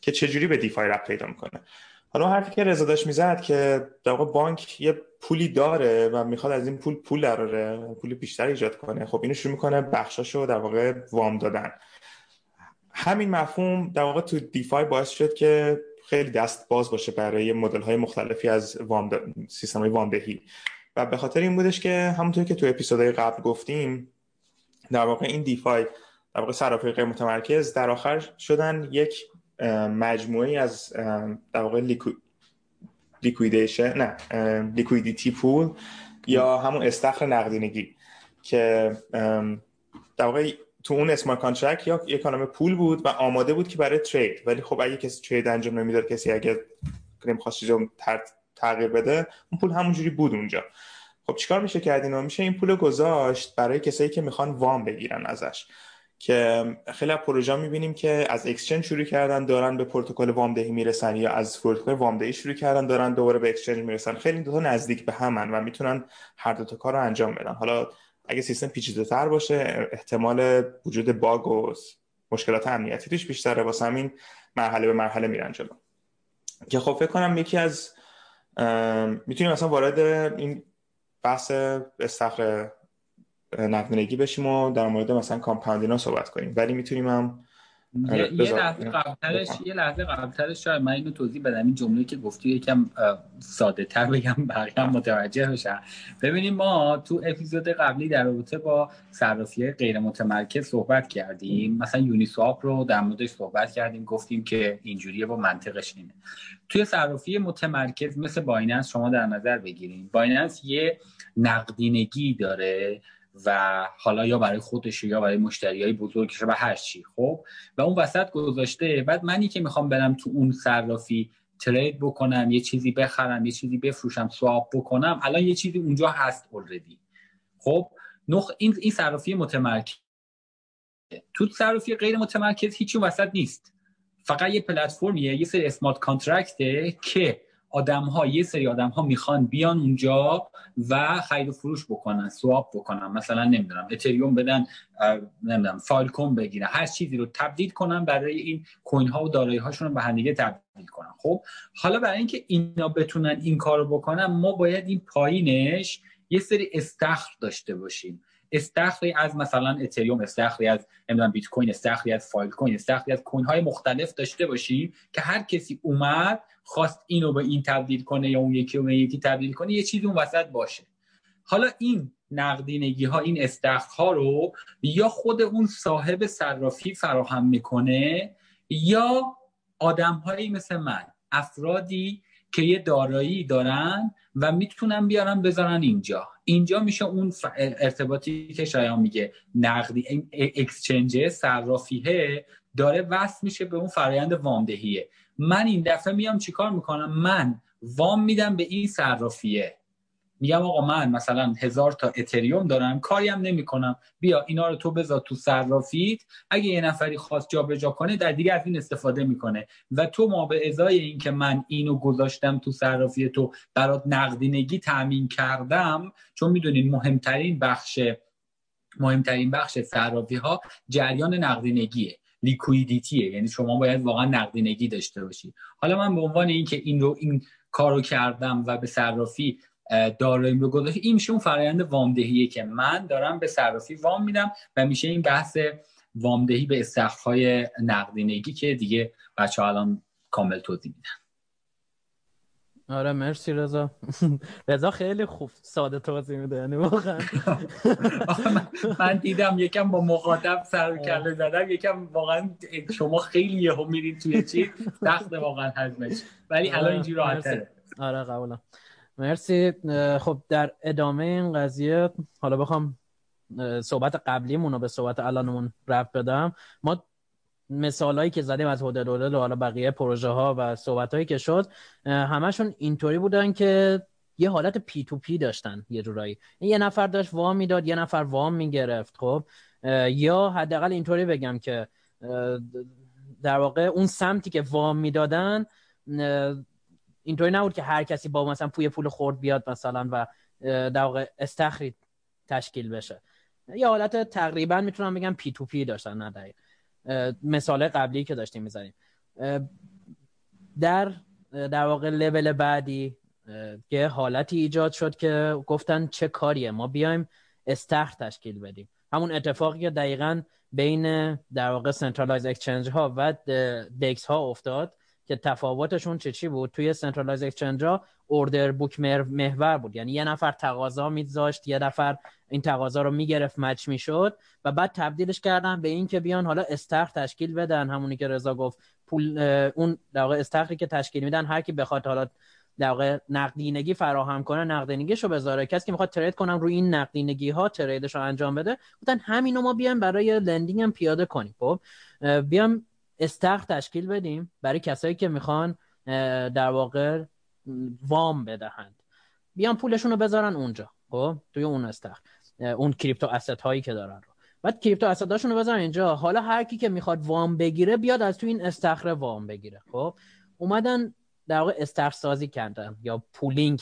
که چه جوری به دیفای ربط پیدا می‌کنه. حالا حرفی که رضا داشت می‌زد که در واقع بانک یه پولی داره و میخواد از این پول پول دراره، پول بیشتر ایجاد کنه، خب اینو شروع میکنه بخشاشو در واقع وام دادن. همین مفهوم در واقع تو دیفای باعث شد که خیلی دست باز باشه برای مدل‌های مختلفی از وام دا... سیستم‌های وام دهی و به خاطر این بودش که همونطور که تو اپیزودهای قبل گفتیم در واقع این دیفای در واقع صرافی غیر متمرکز در آخر شدن یک مجموعه‌ای از در واقع لیکو... لیکویدیشن نه لیکویدیتی پول یا همون استخر نقدینگی که در واقع تو اون اسمارت کانترکت یا اکانوم پول بود و آماده بود که برای ترید، ولی خب اگه کسی ترید انجام نمیداد، کسی اگه نمیخواست چیزی رو تغییر بده، اون پول همونجوری بود اونجا. خب چیکار میشه کرد؟ اینا میشه این پول رو گذاشت برای کسایی که میخوان وام بگیرن ازش، که خیلی از پروژه میبینیم که از اکسچنج شروع کردن دارن به پروتکل وامدهی میرسن یا از پروتکل وامدهی شروع کردن دارن دوباره به اکسچنج میرسن. خیلی این دو تا نزدیک به همن و میتونن هر دو تا کارو انجام بدن. حالا اگه سیستم پیچیده‌تر باشه احتمال وجود باگ و مشکلات امنیتی توش بیشتره، واسه همین مرحله به مرحله میرن جلو. که خب فکر کنم یکی از میتونیم مثلا وارد این بحث استخر نقدینگی بشیم و در مورد مثلا کامپاندینگ صحبت کنیم، ولی میتونیم هم یه لحظه قبلترش یه لحظه قبلترش شاید من اینو توضیح بدم، این جمله که گفتی یکم ساده تر بگم بقیه متوجه بشن. ببینیم ما تو اپیزود قبلی در رابطه با صرافی غیر متمرکز صحبت کردیم، مثلا یونیسواپ رو در موردش صحبت کردیم، گفتیم که اینجوریه و منطقش اینه. توی صرافی متمرکز مثل بایننس شما در نظر بگیرید، بایننس یه نقدینگی داره و حالا یا برای خودش یا برای مشتریای بزرگش و هر چی، خب و اون وسط گذاشته. بعد منی که میخوام برم تو اون صرافی ترید بکنم، یه چیزی بخرم، یه چیزی بفروشم، سواب بکنم، الان یه چیزی اونجا هست اوردی. خب نخ این این صرافی متمرکز. تو صرافی غیر متمرکز هیچی وسط نیست، فقط یه پلتفرمیه، یه سری اسمارت کانترکته که آدم‌ها، یه سری آدم‌ها میخوان بیان اونجا و خرید و فروش بکنن، سواب بکنن، مثلا نمیدونم اتریوم بدن، نمیدونم فالکون بگیرن، هر چیزی رو تبدیل کنن برای این کوین ها و دارایی هاشون رو به هم دیگه تبدیل کنن. خب حالا برای اینکه اینا بتونن این کارو بکنن ما باید این پایینش یه سری استخر داشته باشیم، استخری از مثلا اتریوم، استخری از نمیدونم بیت کوین، استخری از فالکون، استخری از کوین های مختلف داشته باشیم که هر کسی اومد خواست اینو به این تبدیل کنه یا اون یکی رو به یکی تبدیل کنه، یه چیزی اون وسط باشه. حالا این نقدینگی ها، این استخرها رو یا خود اون صاحب صرافی فراهم میکنه یا آدم هایی مثل من، افرادی که یه دارایی دارن و میتونن بیارن بذارن اینجا. اینجا میشه اون ارتباطی که شایان میگه نقدی، اکسچنج، صرافیه داره وصل میشه به اون فرآیند وامدهیه. من این دفعه میام چیکار میکنم؟ من وام میدم به این صرافیه، میگم آقا من مثلا هزار تا اتریوم دارم، کاری هم نمیکنم، بیا اینا رو تو بذار تو صرافیت، اگه یه نفری خواست جابجا کنه در دیگه از این استفاده میکنه و تو ما به ازای این که من اینو گذاشتم تو صرافی تو برات نقدینگی تامین کردم، چون میدونین مهمترین بخش مهمترین بخش صرافی ها جریان نقدینگیه، لیکویدیتیه، یعنی شما باید واقعا نقدینگی داشته باشی. حالا من به عنوان اینکه این رو این کارو کردم و به صرافی داراییم رو گذاشت، این میشه اون فرآیند وامدهیه که من دارم به صرافی وام میدم و میشه این بحث وامدهی به استخرهای نقدینگی که دیگه بچه‌ها الان کامل توضیح میدن. آره مرسی رضا. رضا خیلی خوب ساده توضیح میده، یعنی واقعا من دیدم یکم با مخاطب سر کله زدم، یکم واقعا شما خیلی یهو میرید توی چی سخت واقعا هضمش، ولی الان اینجوری راحت‌تره. آره قبولا، مرسی. خب در ادامه این قضیه حالا بخوام صحبت قبلیمون رو به صحبت الانمون ربط بدم، ما مثالایی که زدیم از هودلودل و حالا بقیه پروژه ها و صحبت هایی که شد همشون اینطوری بودن که یه حالت پی تو پی داشتن، یه جورایی یه نفر داشت وام میداد یه نفر وام میگرفت. خب یا حداقل اینطوری بگم که در واقع اون سمتی که وام میدادن اینطوری نبود که هر کسی با مثلا پوی پول خورد بیاد مثلا و در واقع استخری تشکیل بشه، یه حالت تقریبا میتونم بگم پی تو پی داشتن. نه دقیق مثال قبلی که داشتیم میزنیم در در واقع لول بعدی که حالتی ایجاد شد که گفتن چه کاریه ما بیایم استخر تشکیل بدیم، همون اتفاقی که دقیقاً بین در واقع سنترالایز اکسچنج ها و دکس ها افتاد که تفاوتشون چه چی بود؟ توی سنترالایز اکسچنج ها اوردر بوک محور بود، یعنی یه نفر تقاضا میذاشت یه نفر این تقاضا رو میگرفت مچ میشد و بعد تبدیلش کردن به این که بیان حالا استخر تشکیل بدن، همونی که رضا گفت پول اون در واقع استخری که تشکیل میدن هر کی بخواد حالا در واقع نقدینگی فراهم کنه نقدینگیشو بذاره، کسی که میخواد ترید کنم روی این نقدینگی ها تریدش رو انجام بده، گفتن همینو ما بیام برای لندینگ هم پیاده کنیم. خب بیام استخر تشکیل بدیم برای کسایی که میخوان در واقع وام بدهند، بیان پولشون رو بذارن اونجا، خب توی اون استخر اون کریپتو اسید هایی که دارن رو بعد کریپتو اسیداشون رو بذارن اینجا، حالا هر کی که میخواد وام بگیره بیاد از توی این استخر وام بگیره. خب اومدن در واقع استخر سازی کردن یا پولینگ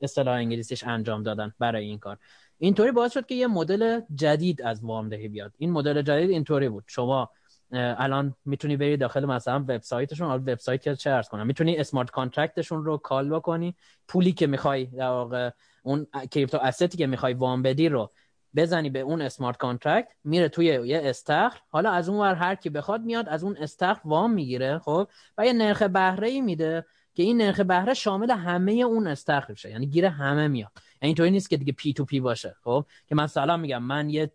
اصطلاح انگلیسیش انجام دادن برای این کار. اینطوری باعث شد که یه مدل جدید از وام دهی بیاد. این مدل جدید اینطوری بود، شما الان میتونی بری داخل مثلا وبسایتشون، حالا وبسایت که چه عرض کنم، میتونی اسمارت کانترکتشون رو کال بکنی، پولی که میخوای در واقع اون کریپتو اسیتی که میخوای وام بدی رو بزنی به اون اسمارت کانترکت، میره توی یه استخر، حالا از اون ور هر کی بخواد میاد از اون استخر وام میگیره. خب و یه نرخ بهره‌ای میده که این نرخ بهره شامل همه اون استخر میشه، یعنی گیر همه میاد، یعنی اینطوری نیست که دیگه پی تو پی باشه. خب که مثلا میگم من یه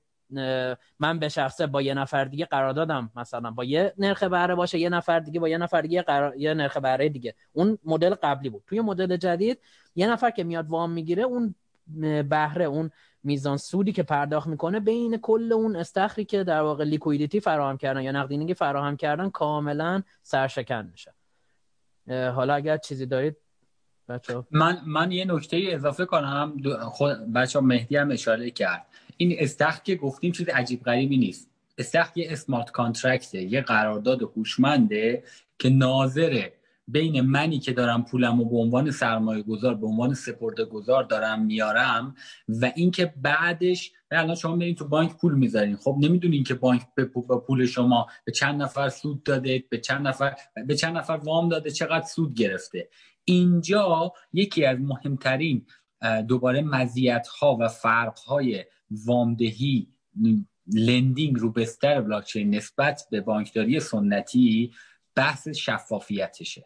من به شخصه با یه نفر دیگه قرار دادم مثلا با یه نرخ بهره باشه، یه نفر دیگه با یه نفر دیگه قرار... یه نرخ بهره دیگه. اون مدل قبلی بود. توی مدل جدید یه نفر که میاد وام میگیره اون بهره، اون میزان سودی که پرداخت میکنه بین کل اون استخری که در واقع لیکویدیتی فراهم کردن یا نقدینگی فراهم کردن کاملا سرشکن میشه. حالا اگر چیزی دارید بچه. من من یه نکته اضافه کنم، خود بچه‌ها مهدی هم اشاره کرد، این استخر که گفتیم چیز عجیب غریبی نیست. استخر یه اسمارت کانترکته، یه قرارداد هوشمنده که ناظر بین منی که دارم پولم و به عنوان سرمایه گذار به عنوان سپرده گذار دارم میارم و اینکه بعدش الان شما میرین تو بانک پول میذارین، خب نمیدونین که بانک به پول شما به چند نفر سود داده، به چند نفر به چند نفر وام داده، چقدر سود گرفته. اینجا یکی از مهمترین دوباره مزیت‌ها و فرق‌های وامدهی لندینگ رو بستر بلاکچین نسبت به بانکداری سنتی بحث شفافیتشه.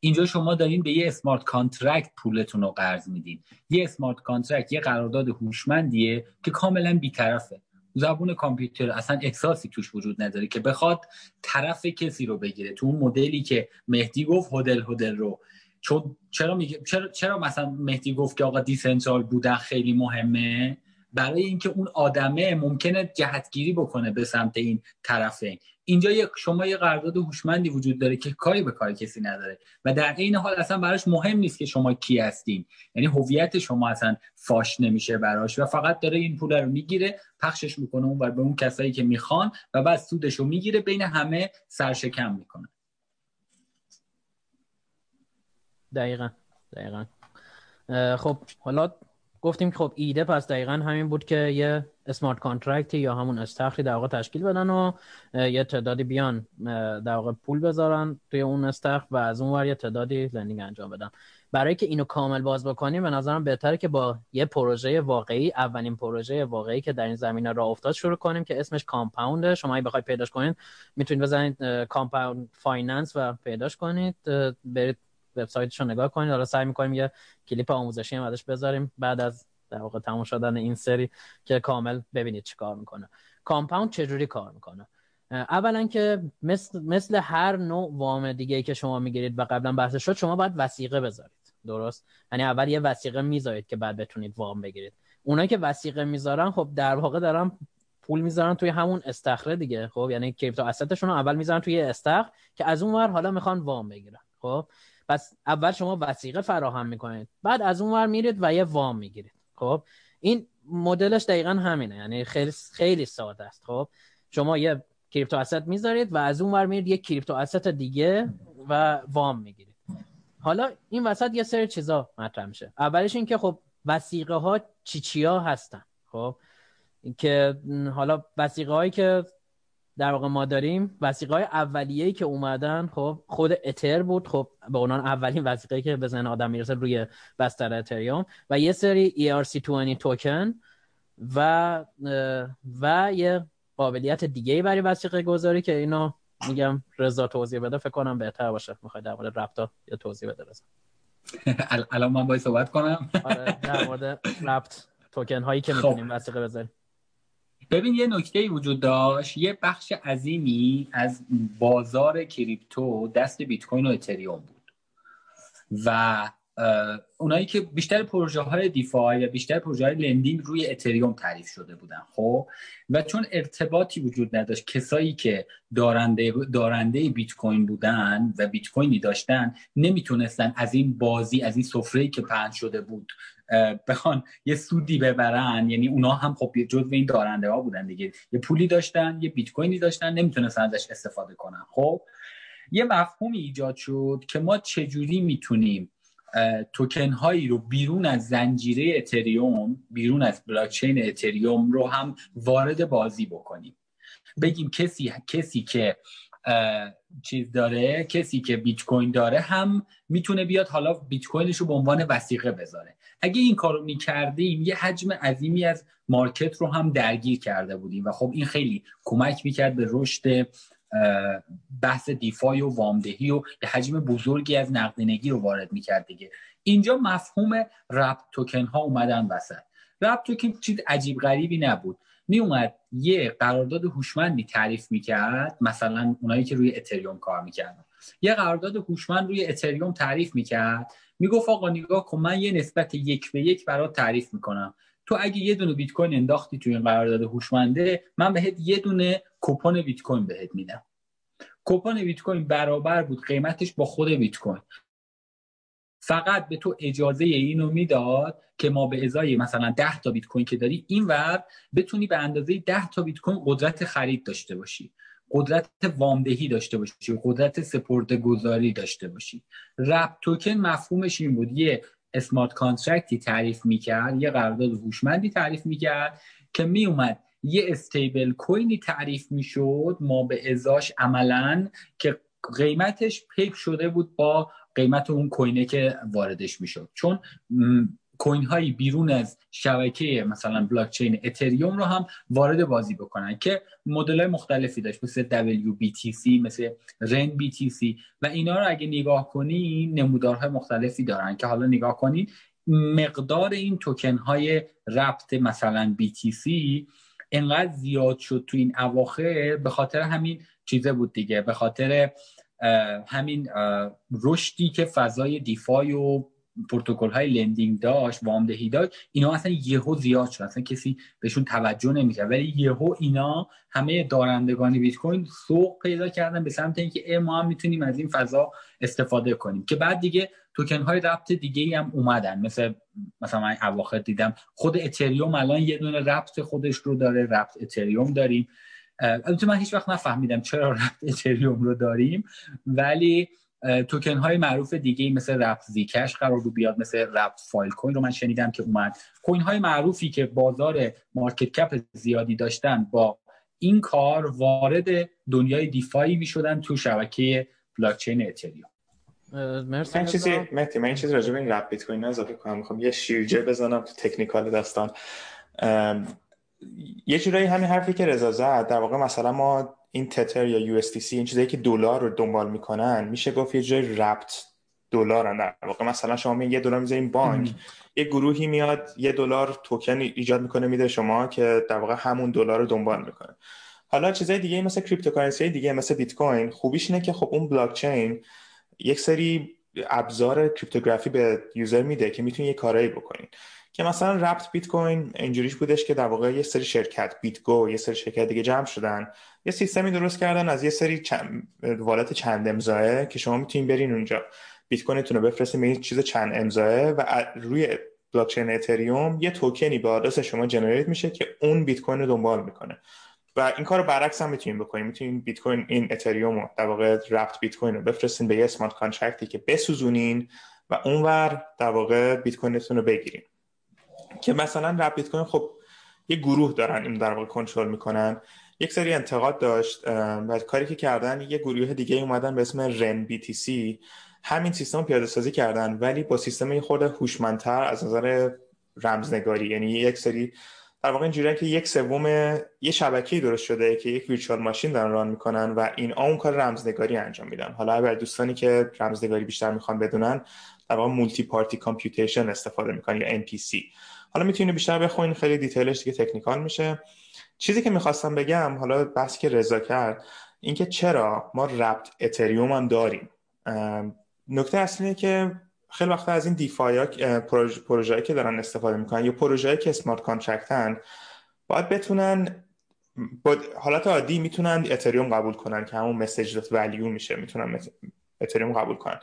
اینجا شما دارین به یه اسمارت کانترکت پولتون رو قرض میدین. یه اسمارت کانترکت یه قرارداد هوشمندیه که کاملا بی‌طرفه، زبون کامپیوتر، اصلا احساسی توش وجود نداره که بخواد طرف کسی رو بگیره. تو اون مدلی که مهدی گفت هدل هدل رو چون چرا میگه چرا چرا مثلا مهدی گفت که آقا دیسنترال بودن خیلی مهمه، برای اینکه اون آدمه ممکنه جهتگیری بکنه به سمت این طرفین. اینجا یک شما یه قرارداد هوشمندی وجود داره که کاری به کار کسی نداره و در عین حال اصلا براش مهم نیست که شما کی هستین، یعنی هویت شما اصلا فاش نمیشه براش و فقط داره این پول رو میگیره پخشش میکنه اون به اون کسایی که میخوان و بعد سودش رو میگیره، بین همه سرشکم میکنه. دقیقاً دقیقاً. خب حالا گفتیم که خب ایده پس دقیقاً همین بود که یه اسمارت کانترکت یا همون استخری در واقع تشکیل بدن و یه تعدادی بیان در واقع پول بذارن توی اون استخر و از اون ور یه تعدادی لندینگ انجام بدن. برای که اینو کامل باز بکنیم به نظرم بهتره که با یه پروژه واقعی، اولین پروژه واقعی که در این زمینه راه افتاد شروع کنیم که اسمش کامپاوند. شما اگه بخواید پیداش کنین میتونید بزنید کامپاوند فایننس و پیداش کنید، برید وبسایتش رو نگاه کنید. حالا سعی می‌کنیم یه کلیپ آموزشی هم ازش بذاریم بعد از در واقع تموم شدن این سری که کامل ببینید چی کار میکنه. کامپاوند چجوری کار میکنه؟ اولا که مثل مثل هر نوع وام دیگه که شما میگیرید و قبلا بحث شد، شما باید وثیقه بذارید، درست؟ یعنی اول یه وثیقه میذارید که بعد بتونید وام بگیرید. اونایی که وثیقه میذارن خب در واقع دارن پول میذارن توی همون استخره دیگه، خب یعنی کریپتو اسستشون رو اول میذارن توی استخر که از اون ور حالا میخوان وام بگیرن. خب پس اول شما وثیقه فراهم میکنید، بعد از اون ور میرید و یه وام میگیرید. خب این مدلش دقیقاً همینه، یعنی خیلی خیلی ساده است. خب شما یه کریپتو اسست میذارید و از اون ور میرید یه کریپتو اسست دیگه و وام میگیرید. حالا این وسط یه سری چیزا مطرح میشه. اولش این که خب وثیقه ها چی چیا هستن؟ خب که حالا وثیقه هایی که در واقع ما داریم، وثیقه های اولیه‌ای که اومدن خب خود اتر بود، خب به عنوان اولین وثیقه‌ای که به ذهن آدم میرسه روی بستر اتریوم، و یه سری ای آر سی بیست توکن و و یه قابلیت دیگه‌ای برای وثیقه گذاری که اینو میگم رضا توضیح بده، فکر کنم بهتر باشه. میخوای در مورد ربطا یا توضیح بده رضا؟ الان من باید صحبت کنم در مورد ربط توکن هایی که میتونیم وثیقه بذاریم. ببین یه نکته‌ای وجود داشت، یه بخش عظیمی از بازار کریپتو دست بیت کوین و اتریوم بود و اونایی که بیشتر پروژه‌های دیفای و بیشتر پروژه‌های لندینگ روی اتریوم تعریف شده بودن، خب و چون ارتباطی وجود نداشت، کسایی که دارنده دارنده بیت کوین بودن و بیت کوینی داشتن نمیتونستن از این بازی، از این سفره‌ای که پهن شده بود بخوان یه سودی ببرن. یعنی اونا هم خب جزو این دارنده ها بودن دیگه، یه پولی داشتن، یه بیت کوینی داشتن، نمیتونستن ازش استفاده کنن. خب یه مفهومی ایجاد شد که ما چجوری میتونیم توکن هایی رو بیرون از زنجیره اتریوم، بیرون از بلاکچین اتریوم رو هم وارد بازی بکنیم. بگیم کسی کسی که چیز داره، کسی که بیت کوین داره هم میتونه بیاد حالا بیت کوینش رو به عنوان وثیقه بذاره. اگه این کارو میکردیم یه حجم عظیمی از مارکت رو هم درگیر کرده بودیم و خب این خیلی کمک میکرد به رشد بحث دیفای و وامدهی و یه حجم بزرگی از نقدینگی رو وارد میکرد دیگه. اینجا مفهوم رپ توکن ها اومدن وسط. رپ توکن چیز عجیب غریبی نبود، می اومد یه قرارداد هوشمندی تعریف میکرد، مثلا اونایی که روی اتریوم کار میکردن یه قرارداد هوشمند روی اتریوم تعریف میکرد، میگفت آقا نگاه کن، من یه نسبت یک به یک برات تعریف میکنم، تو اگه یه دونه بیت کوین انداختی تو این قرارداد هوشمنده من بهت یه دونه کوپن بیت کوین بهت میدم. کوپن بیت کوین برابر بود قیمتش با خود بیت کوین، فقط به تو اجازه اینو میداد که ما به ازای مثلا ده تا بیت کوین که داری اینور بتونی به اندازه ده تا بیت کوین قدرت خرید داشته باشی. قدرت وامدهی داشته باشی، قدرت سپرده گذاری داشته باشی. رپ توکن مفهومش این بود یه اسمارت کانترکتی تعریف میکرد، یه قرارداد هوشمندی تعریف میکرد که میومد یه استیبل کوینی تعریف میشد ما به ازاش عملاً که قیمتش پیک شده بود با قیمت اون کوینه که واردش میشد. چون کوین هایی بیرون از شبکه مثلا بلاکچین اتریوم رو هم وارد بازی بکنن که مدل های مختلفی داشت، مثل دبلیو بی تی سی، مثل رن بی تی سی و اینا رو اگه نگاه کنین نمودارهای مختلفی دارن که حالا نگاه کنین مقدار این توکن های ربط مثلا بی تی سی انقدر زیاد شد تو این اواخر به خاطر همین چیزه بود دیگه، به خاطر همین رشدی که فضای دیفای و پروتکل های لندینگ داشت، وامدهی داشت، اینا اصلا یهو زیاد شد، اصلا کسی بهشون توجه نمی‌کرد، ولی یهو اینا همه دارندگان بیت کوین سوق پیدا کردن به سمت اینکه ما هم میتونیم از این فضا استفاده کنیم. که بعد دیگه توکن های ربط دیگه‌ای هم اومدن، مثل مثلا من اواخر دیدم خود اتریوم الان یه دونه ربط خودش رو داره، ربط اتریوم داریم. البته من هیچ وقت نفهمیدم چرا ربط اتریوم رو داریم، ولی توکن های معروف دیگه مثل رپ زیکش قرار بود بیاد، مثل رپ فایل کوین رو من شنیدم که اومد. کوین های معروفی که بازار مارکت کپ زیادی داشتن با این کار وارد دنیای دیفایی میشدن تو شبکه بلاکچین اتریوم. مرسی. من چیزی مهدی من این چیز راجع به این رپ بیت کوین اضافه کنم، میخوام یه شیرجه بزنم تو تکنیکال داستان. یه جورایی همین حرفی که رضا زد، در واقع مثلا ما این تتر یا یو اس تی سی این چیزایی که دلار رو دنبال میکنن میشه گفت یه جای ربط دلارن. در واقع مثلا شما یه دلار میذارین بانک، یه گروهی میاد یه دلار توکن ایجاد میکنه میده شما که در واقع همون دلار رو دنبال میکنه. حالا چیزای دیگه مثل کریپتوکارنسی دیگه مثل بیت کوین، خوبیش اینه که خب اون بلاک چین یک سری ابزار کریپتوگرافی به یوزر میده که میتونی یه کارایی بکنین. که مثلا ربط بیت کوین اینجوریش بودش که در واقع یه سری شرکت بیتگو، یه سری شرکت دیگه جمع شدن، یه سیستمی درست کردن از یه سری چند والت چند امضائه که شما میتونین برین اونجا بیت کوینتون رو بفرستین به یه چیز چند امضائه و روی بلاک چین اتریوم یه توکنی به آدرس شما جنریت میشه که اون بیت کوین رو دنبال میکنه. و این کارو برعکس هم میتونین بکنین، میتونین بیت کوین این اتریوم رو در واقع ربط بیت کوین رو بفرستین به یه اسمارت کانترکتی که بسوزونین و اونور در واقع بیت کوینتون رو بگیرین. که مثلا رپ بیت کوین خب یه گروه دارن این در واقع کنترل میکنن. یک سری انتقاد داشت و کاری که کردن یه گروه دیگه اومدن به اسم رن بی تی سی همین سیستم پیاده سازی کردن، ولی با سیستم یه خورده هوشمندتر از نظر رمزنگاری. یعنی یک سری در واقع اینجوریه که یک سوم یه شبکه‌ای درست شده که یک ویرچوال ماشین دارن ران میکنن و این اون کار رمزنگاری انجام میدن. حالا اگر دوستانی که رمزنگاری بیشتر میخوان بدونن، در واقع مولتی پارتی کامپیوتیشن استفاده میکنن یا ام پی سی. حالا میتونید بیشتر بخوین، خیلی دیتیلش دیگه تکنیکال میشه. چیزی که میخواستم بگم حالا بحث که رضا کرد این که چرا ما ربط اتریوم هم داریم. نکته اصلیه که خیلی وقتا از این دیفای پروژه پروژه‌ای که دارن استفاده میکنن یا پروژه‌ای که اسمارت کانترکتن باید بتونن با حالت عادی میتونن اتریوم قبول کنن که همون مسیج دات ولیو میشه، میتونن اتریوم قبول کنن.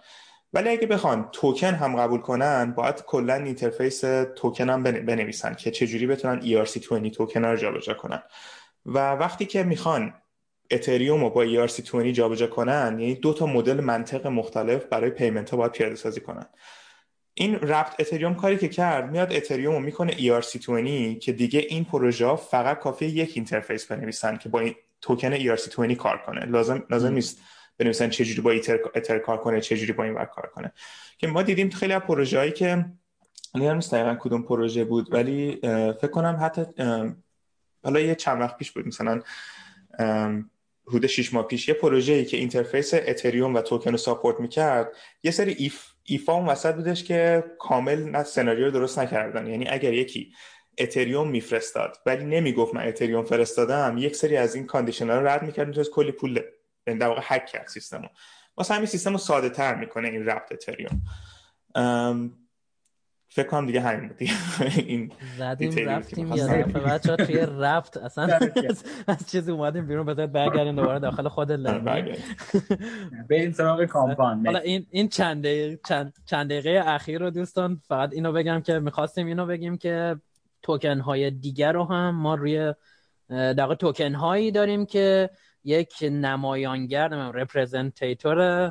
ولی اگه بخوان توکن هم قبول کنن باید کلا اینترفیس توکن هم بنویسن که چجوری بتونن ای آر سی بیست توکن رو جابجا کنن. و وقتی که میخوان اتریوم رو با ای آر سی بیست جابجا کنن، یعنی دو تا مدل منطق مختلف برای پیمنت ها باید پیاده سازی کنن. این ربط اتریوم کاری که کرد، میاد اتریوم رو میکنه ای آر سی بیست که دیگه این پروژه فقط کافیه یک اینترفیس بنویسن که با این توکن ای آر سی بیست کار کنه. لازم لازم نیست بنویسن چجوری با ایتر اتر کار کنه، چجوری با این ور کار کنه. که ما دیدیم خیلی از پروژه‌ای که نمی‌دونم دقیقاً کدوم پروژه بود، ولی فکر کنم حتی حالا یه چند وقت پیش بود، مثلا حدود شش ماه پیش یه پروژه‌ای که اینترفیس اتریوم و توکن رو ساپورت می‌کرد، یه سری ایف ایفا اون وسط بودش که کامل نه سناریو درست نکردن. یعنی اگر یکی اتریوم میفرستاد ولی نمیگفت من اتریوم فرستادم، یک سری از این کاندیشن‌ها رو رد می‌کرد، می‌تونست کلی پول در واقع هک کرد سیستمو. واسه همین سیستمو ساده تر میکنه این ربط اتریوم. فکر کنم دیگه همین بود. این زدیم رفتیم یه دفعه بچا توی ربط اصلا از چیزی اومدیم بیرون، بذارید برگردیم دوباره داخل خود لندن بریم سراغ کامپاند. حالا این این چند چند چند دقیقه اخیر رو دوستان فقط اینو بگم که می‌خواستیم اینو بگیم که توکن های دیگه رو هم ما روی در واقع توکن هایی داریم که یک نمایانگر، رپرزنتیتور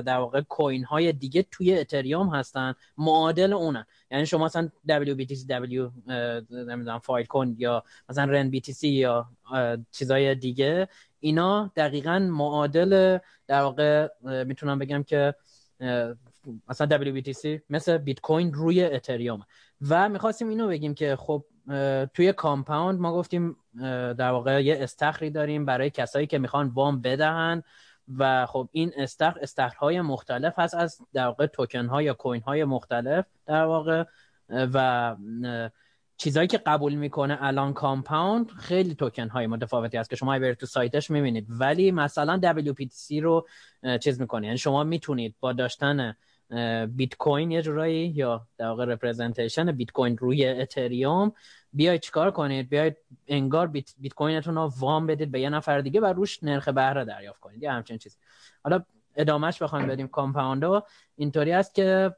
در واقع کوین های دیگه توی اتریوم هستن، معادل اونن. یعنی شما مثلا دبلیو بی تی سی دبلیو نمیدونم فایل کن یا مثلا رن بی تی سی یا چیزای دیگه، اینا دقیقاً معادل در واقع میتونم بگم که مثلا دبلیو بی تی سی مثل بیت کوین روی اتریوم. و میخواستیم اینو بگیم که خب توی کامپاوند ما گفتیم در واقع یه استخری داریم برای کسایی که میخوان وام بدهن و خب این استخر استخرهای مختلف هست از در واقع توکن ها یا کوین های مختلف در واقع، و چیزایی که قبول میکنه الان کامپاوند خیلی توکن های متفاوتی هست که شما برید تو سایتش میبینید، ولی مثلا دبلیو بی تی سی رو چیز میکنه، یعنی شما میتونید با داشتن بیت کوین یه جورایی یا در واقع رپرزنتیشن بیت کوین روی اتریوم بیاید چیکار کنید، بیاید انگار بیت بیت کوینتون رو وام بدید به یه نفر دیگه و روش نرخ بهره دریافت کنید یا همچین چیزی. حالا ادامهش بخوایم بدیم کامپاوندو اینطوری است که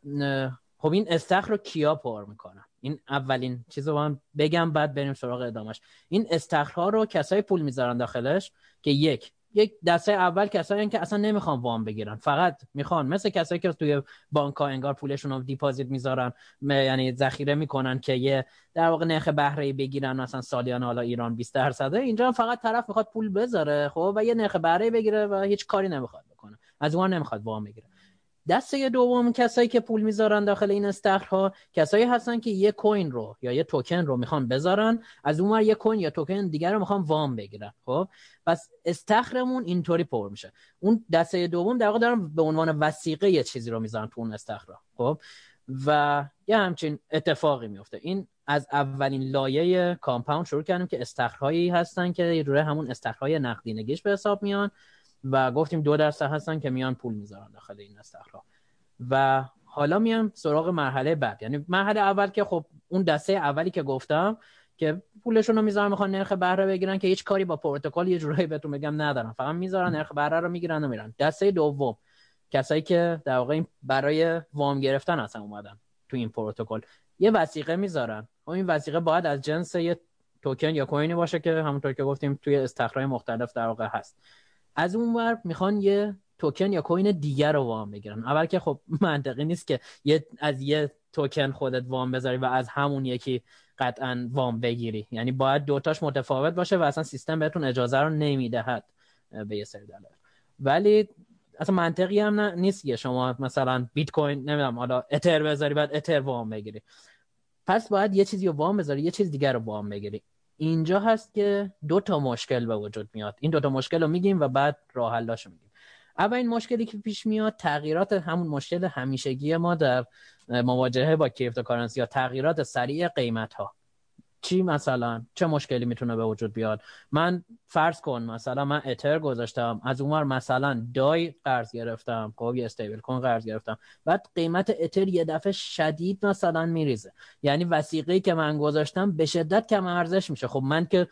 خب این استخر رو کیا پر میکنن؟ این اولین چیزو من بگم بعد بریم سراغ ادامهش. این استخرها رو کسای پول میذارن داخلش که یک یک دسته اول کسایی که اصلا نمیخوان وام بگیرن، فقط میخوان مثل کسایی که توی بانک ها انگار پولشون رو دیپازیت میذارن، یعنی ذخیره میکنن که یه در واقع نرخ بهره بگیرن، مثلا سالیانه حالا ایران بیست درصد. اینجا فقط طرف میخواد پول بذاره خب و یه نرخ بهره بگیره و هیچ کاری نمیخواد بکنه، از اون نمیخواد وام بگیره. دسته دوم کسایی که پول میذارن داخل این استخرها کسایی هستن که یه کوین رو یا یه توکن رو میخوان بذارن، از اونور یه کوین یا توکن دیگر رو میخوان وام بگیرن. خب پس استخرمون اینطوری پر میشه. اون دسته دوم در واقع دارن به عنوان وثیقه یه چیزی رو میذارن تو اون استخرها. خب و یه همچین اتفاقی میفته. این از اولین لایه کامپاوند شروع کردیم که استخرهایی هستن که یه جوری همون استخرهای نقدینگیش به حساب میان و گفتیم دو درصد هستن که میان پول میذارن داخل این استخرها. و حالا میام سراغ مرحله بعد، یعنی مرحله اول که خب اون دسته اولی که گفتم که پولشون رو میذارن میخوان نرخ بهره بگیرن که هیچ کاری با پروتکل یه جورایی بهتون بگم ندارن، فقط میذارن نرخ بهره رو میگیرن و میرن. دسته دوم کسایی که در واقع برای وام گرفتن اصلا اومدن تو این پروتکل، یه وثیقه میذارن. این وثیقه باید از جنس یه توکن یا کوینی باشه که همونطور که گفتیم توی استخرهای مختلف در واقع هست. از اون ور میخوان یه توکن یا کوین دیگر رو وام بگیرن. اول که خب منطقی نیست که یه از یه توکن خودت وام بذاری و از همون یکی قطعا وام بگیری، یعنی باید دوتاش متفاوت باشه و اصلا سیستم بهتون اجازه رو نمیدهد به یه سری دلار. ولی اصلا منطقی هم نیست که شما مثلا بیت کوین نمیدونم حالا اتر بذاری بعد اتر وام بگیری، پس باید یه چیزی رو وام بذاری یه چیز دیگر رو وام بگیری. اینجا هست که دو تا مشکل به وجود میاد. این دو تا مشکل رو میگیم و بعد راه حلش رو میگیم. اول این مشکلی که پیش میاد تغییرات همون مشکل همیشگی ما در مواجهه با کریپتوکارنسی یا تغییرات سریع قیمت ها. چی مثلا چه مشکلی میتونه به وجود بیاد؟ من فرض کن مثلا من اتر گذاشتم، از اونور مثلا دای قرض گرفتم، خب یه استیبل کوین قرض گرفتم، بعد قیمت اتر یه دفعه شدید مثلا میریزه، یعنی وثیقه‌ای که من گذاشتم به شدت کم ارزش میشه. خب من که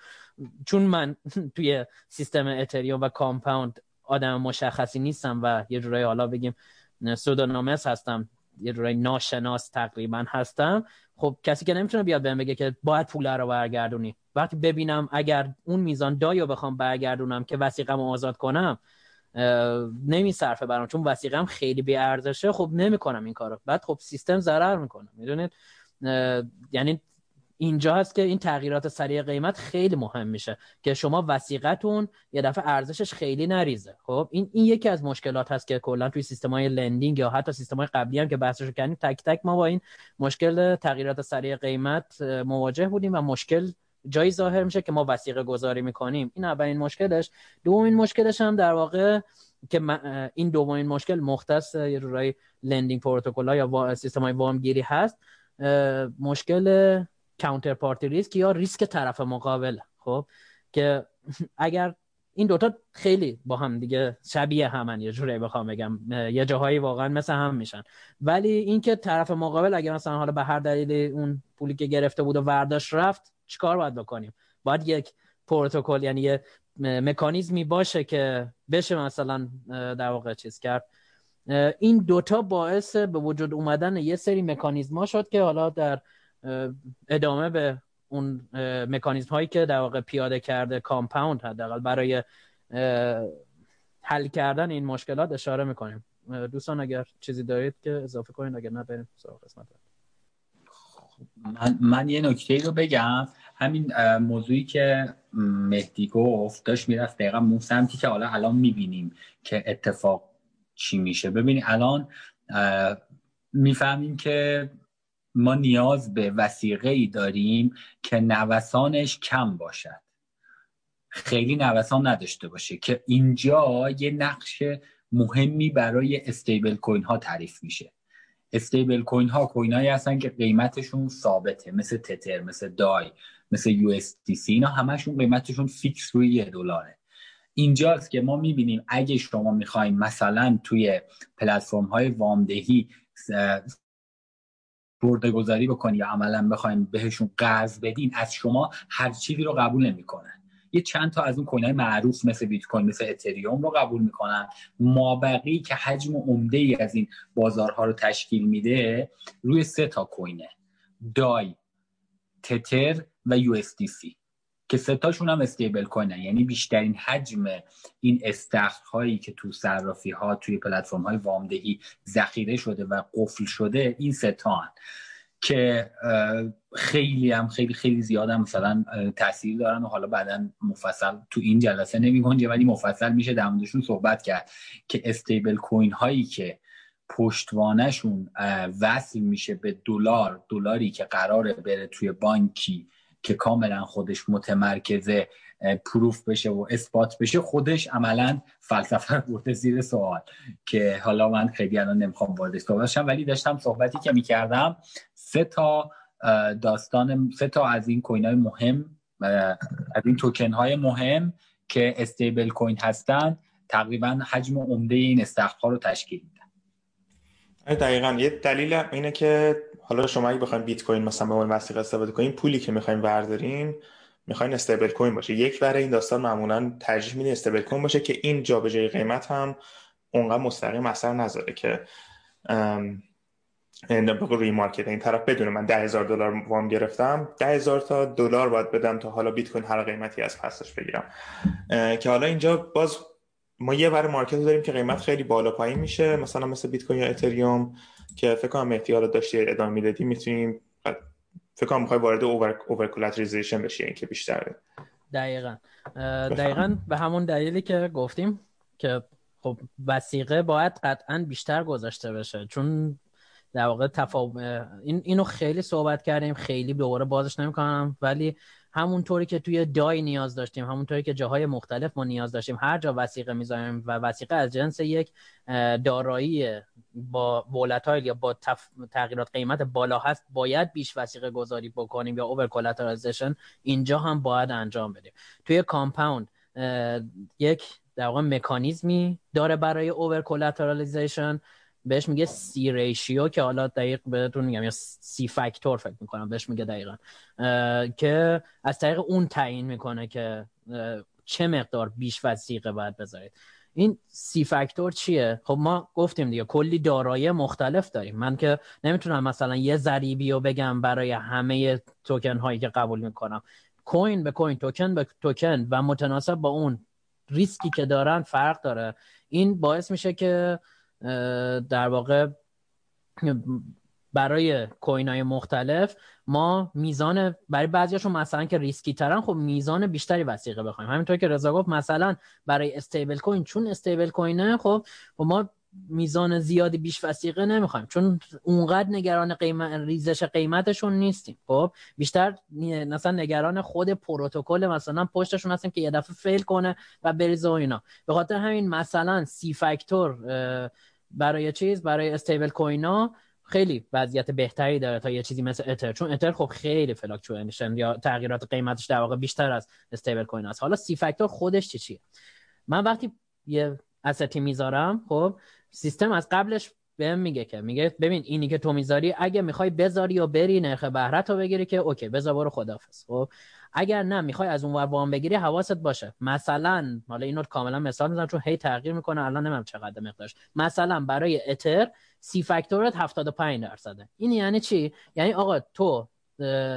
چون من توی سیستم اتریوم و کامپاوند آدم مشخصی نیستم و یه جورایی حالا بگیم سودونامس هستم، یه جورایی ناشناس تقریبا هستم، خب کسی که نمیتونه بیاد بهم بگه که باید پول رو برگردونی. وقتی ببینم اگر اون میزان دایو بخوام برگردونم که وثیقه‌مو آزاد کنم نمیصرفه برام، چون وثیقه‌م خیلی بی ارزشه، خب نمیکنم این کارو، بعد خب سیستم ضرر میکنه. میدونید یعنی اینجا هست که این تغییرات سریع قیمت خیلی مهم میشه که شما وثیقتون یه دفعه ارزشش خیلی نریزه. خب این این یکی از مشکلات هست که کلا توی سیستم‌های لندینگ یا حتی سیستم‌های قبلی هم که بحثش رو کردیم تک تک ما با این مشکل تغییرات سریع قیمت مواجه بودیم و مشکل جایی ظاهر میشه که ما وثیقه گذاری میکنیم. این اولین مشکلش. دومین مشکلش هم در واقع که این دومین مشکل مختص یه جورایی لندینگ پروتکل‌ها یا سیستم‌های وامگیری هست، مشکل کانتر پارتی ریسک یا ریسک طرف مقابل. خب که اگر این دوتا خیلی با هم دیگه شبیه همن یه جوری بخوام بگم یه جاهایی واقعا مثل هم میشن، ولی این که طرف مقابل اگر مثلا حالا به هر دلیلی اون پولی که گرفته بود و ورداش رفت چیکار باید بکنیم؟ باید یک پروتکل یعنی یه مکانیزمی باشه که بشه مثلا در واقع چیز کرد. این دوتا باعث به وجود اومدن یه سری مکانیزم‌ها شد که حالا در ادامه به اون مکانیزم هایی که در واقع پیاده کرده کامپاوند حداقل برای حل کردن این مشکلات اشاره میکنیم. دوستان اگر چیزی دارید که اضافه کنید، اگر نه بریم سراغ قسمت. من, من یه نکته رو بگم، همین موضوعی که مهدی گفت داشت میرفت دقیقا مون سمتی که حالا الان میبینیم که اتفاق چی میشه. ببینید الان میفهمیم که ما نیاز به وثیقه‌ای داریم که نوسانش کم باشد، خیلی نوسان نداشته باشه، که اینجا یه نقش مهمی برای استیبل کوین ها تعریف میشه. استیبل کوین ها کوین هایی هستن که قیمتشون ثابته، مثل تتر، مثل دای، مثل یو اس دی سی، اینا همشون قیمتشون فیکس روی یه دلاره. اینجاست که ما میبینیم اگه شما میخواین مثلا توی پلتفرم های وامدهی برده گذاری بکنی یا عملا بخواین بهشون قرض بدین، از شما هر چیزی رو قبول نمیکنن. یه چند تا از اون کوین های معروف مثل بیت کوین، مثل اتریوم رو قبول میکنن، مابقی که حجم عمده ای از این بازارها رو تشکیل میده روی سه تا کوینه، دای، تتر و یو اس دی سی، که سه تاشون هم استیبل کوینن. یعنی بیشترین حجم این استخرهایی که تو صرافی ها، توی پلتفرم های وامدهی ذخیره شده و قفل شده، این سه تا هن. که خیلی هم خیلی خیلی زیاد هم مثلا تاثیر دارن و حالا بعدا مفصل تو این جلسه نمیگنجه، ولی مفصل میشه در موردشون صحبت کرد، که استیبل کوین هایی که پشتوانشون وصل میشه به دلار، دلاری که قراره بره توی بانکی که کاملا خودش متمرکزه، پروف بشه و اثبات بشه، خودش عملا فلسفه رو برده زیر سوال، که حالا من خیلی الان نمیخوام وارد صحبت شم. ولی داشتم صحبتی که میکردم سه تا داستان، سه تا از این کوین های مهم، از این توکن های مهم که استیبل کوین هستن، تقریبا حجم عمده این استخرها رو تشکیل میدن. دقیقاً یه دلیل اینه که حالا شما اگه بخواید بیت کوین مثلا به عنوان وثیقه استفاده کنین، پولی که میخواین بردارین میخواین استیبل کوین باشه. یک برای این داستان معمولا ترجیح میدین استیبل کوین باشه که این جابجایی قیمت هم اونقدر مستقیم اثر نذاره که اینا بگو روی مارکت این طرف بدونه من ده هزار دلار وام گرفتم، ده هزار تا دلار باید بدم تا حالا بیت کوین هر قیمتی از پسش بگیرم. که حالا اینجا باز ما یه بار مارکت رو داریم که قیمت خیلی بالا پایین میشه، مثلا مثل بیت کوین یا اتریوم، که فکر کنم احتیال داشتی ادامه میدادی میتونیم فکر کنم میخوای وارد اوور اوور کلاتریزیشن بشی، این که بیشتره. دقیقاً دقیقاً به همون دلیلی که گفتیم که خب وثیقه باید قطعاً بیشتر گذاشته بشه، چون در واقع تفاهم این اینو خیلی صحبت کردیم، خیلی دوباره بازش نمی‌کنم، ولی همونطوری که توی دای نیاز داشتیم، همونطوری که جاهای مختلف ما نیاز داشتیم، هر جا وثیقه می‌ذاریم و وثیقه از جنس یک دارایی با ولتایل یا با تف... تغییرات قیمت بالا هست، باید بیش وثیقه گذاری بکنیم یا اوور کلاترالایزیشن اینجا هم باید انجام بدیم. توی کامپاوند یک در واقع مکانیزمی داره برای اوور کلاترالایزیشن، بهش میگه سی ریشیو، که حالا دقیق بهتون میگم، یا سی فاکتور فکر میکنم بهش میگه دقیقا، که از طریق اون تعیین میکنه که چه مقدار بیش وثیقه باید بذارید. این سی فاکتور چیه؟ خب ما گفتیم دیگه کلی دارایی مختلف داریم، من که نمیتونم مثلا یه ضریبی رو بگم برای همه توکن هایی که قبول میکنم، کوین به کوین، توکن به توکن و متناسب با اون ریسکی که دارن فرق داره. این باعث میشه که در واقع برای کوین‌های مختلف ما میزان، برای بعضیاشون مثلا که ریسکی ترن، خب میزان بیشتری وثیقه بخوایم. همینطور که رضا گفت مثلا برای استیبل کوین، چون استیبل کوینه خب ما میزان زیادی بیش وثیقه نمیخوایم، چون اونقدر نگران قیمت، ریزش قیمتشون نیستیم. خب بیشتر مثلا نگران خود پروتکل مثلا پشتشون هستیم که یه دفعه فیل کنه و بریزه و اینا. به خاطر همین مثلا سی فاکتور برای چیز، برای استیبل کوینا خیلی وضعیت بهتری داره تا یه چیزی مثل اتر، چون اتر خب خیلی فلکچوئیشن یا تغییرات قیمتش در واقع بیشتر از استیبل کوین است. حالا سی فاکتور خودش چی چیه؟ من وقتی یه استی میذارم، خب سیستم از قبلش بهم میگه که میگه ببین اینی که تو میذاری اگه میخوای بذاری یا بری نرخ بهره تو بگیری که اوکی بذار برو خداحافظ، خب اگر نه میخوای از اون ور وام بگیری حواست باشه. مثلا حالا اینو کاملا مثال میزنم چون هی تغییر میکنه، الان نمیدونم چقدر مقدارش، مثلا برای اتر سی فاکتورت هفتاد و پنج درصده. این یعنی چی؟ یعنی آقا تو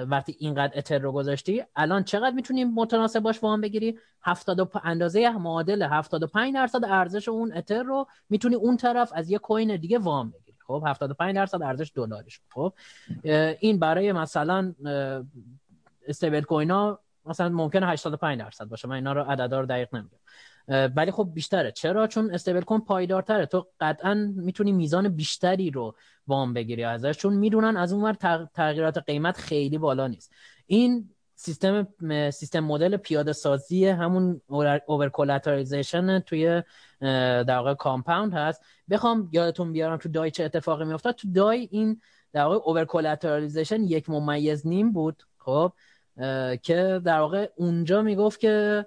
وقتی اینقدر اتر رو گذاشتی الان چقدر میتونیم متناسب باش وام بگیری؟ هفتاد و پنج اندازه معادل هفتاد و پنج درصد ارزش اون اتر رو میتونی اون طرف از یه کوین دیگه وام بگیری. خب هفتاد و پنج درصد ارزش دلارش. خب این برای مثلا استیبل کوین ها مثلا ممکنه هشتاد و پنج درصد باشه، من اینا رو عددا رو دقیق نمیگم، ولی خب بیشتره. چرا؟ چون استیبل کوین پایدارتره، تو قطعا میتونی میزان بیشتری رو وام بگیری ازش، چون میدونن از اونور تغییرات قیمت خیلی بالا نیست. این سیستم سیستم مدل پیاده سازی همون اوور کلاترایزیشن توی در واقع کامپاوند هست. بخوام یادتون بیارم تو دای چه اتفاقی میافتاد. تو دای این در واقع اوور کلاترایزیشن یک ممیز نیم بود، خب که در واقع اونجا میگفت که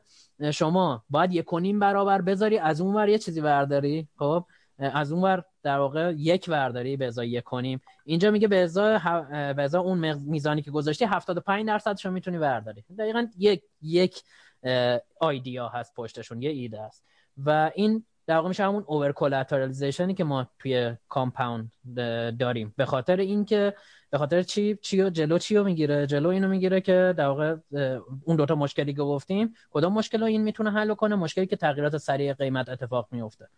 شما باید یک و نیم برابر بذاری، از اونور یه چیزی برداری، خب از اونور در واقع یک برداری به ازای یک و نیم. اینجا میگه به ازای به ازای اون میزانی که گذاشتی هفتاد و پنج درصدش رو میتونی برداری. دقیقاً یک یک ایده هست پشتشون، یه ایده است، و این در واقع میشه همون اوور کلاترالایزیشنی که ما توی کامپاوند داریم. به خاطر اینکه به خاطر چی چیو جلو چیو میگیره؟ جلو اینو میگیره که در واقع اون دوتا مشکلی که گفتیم کدام مشکل این میتونه حل کنه؟ مشکلی که تغییرات سریع قیمت اتفاق میفته.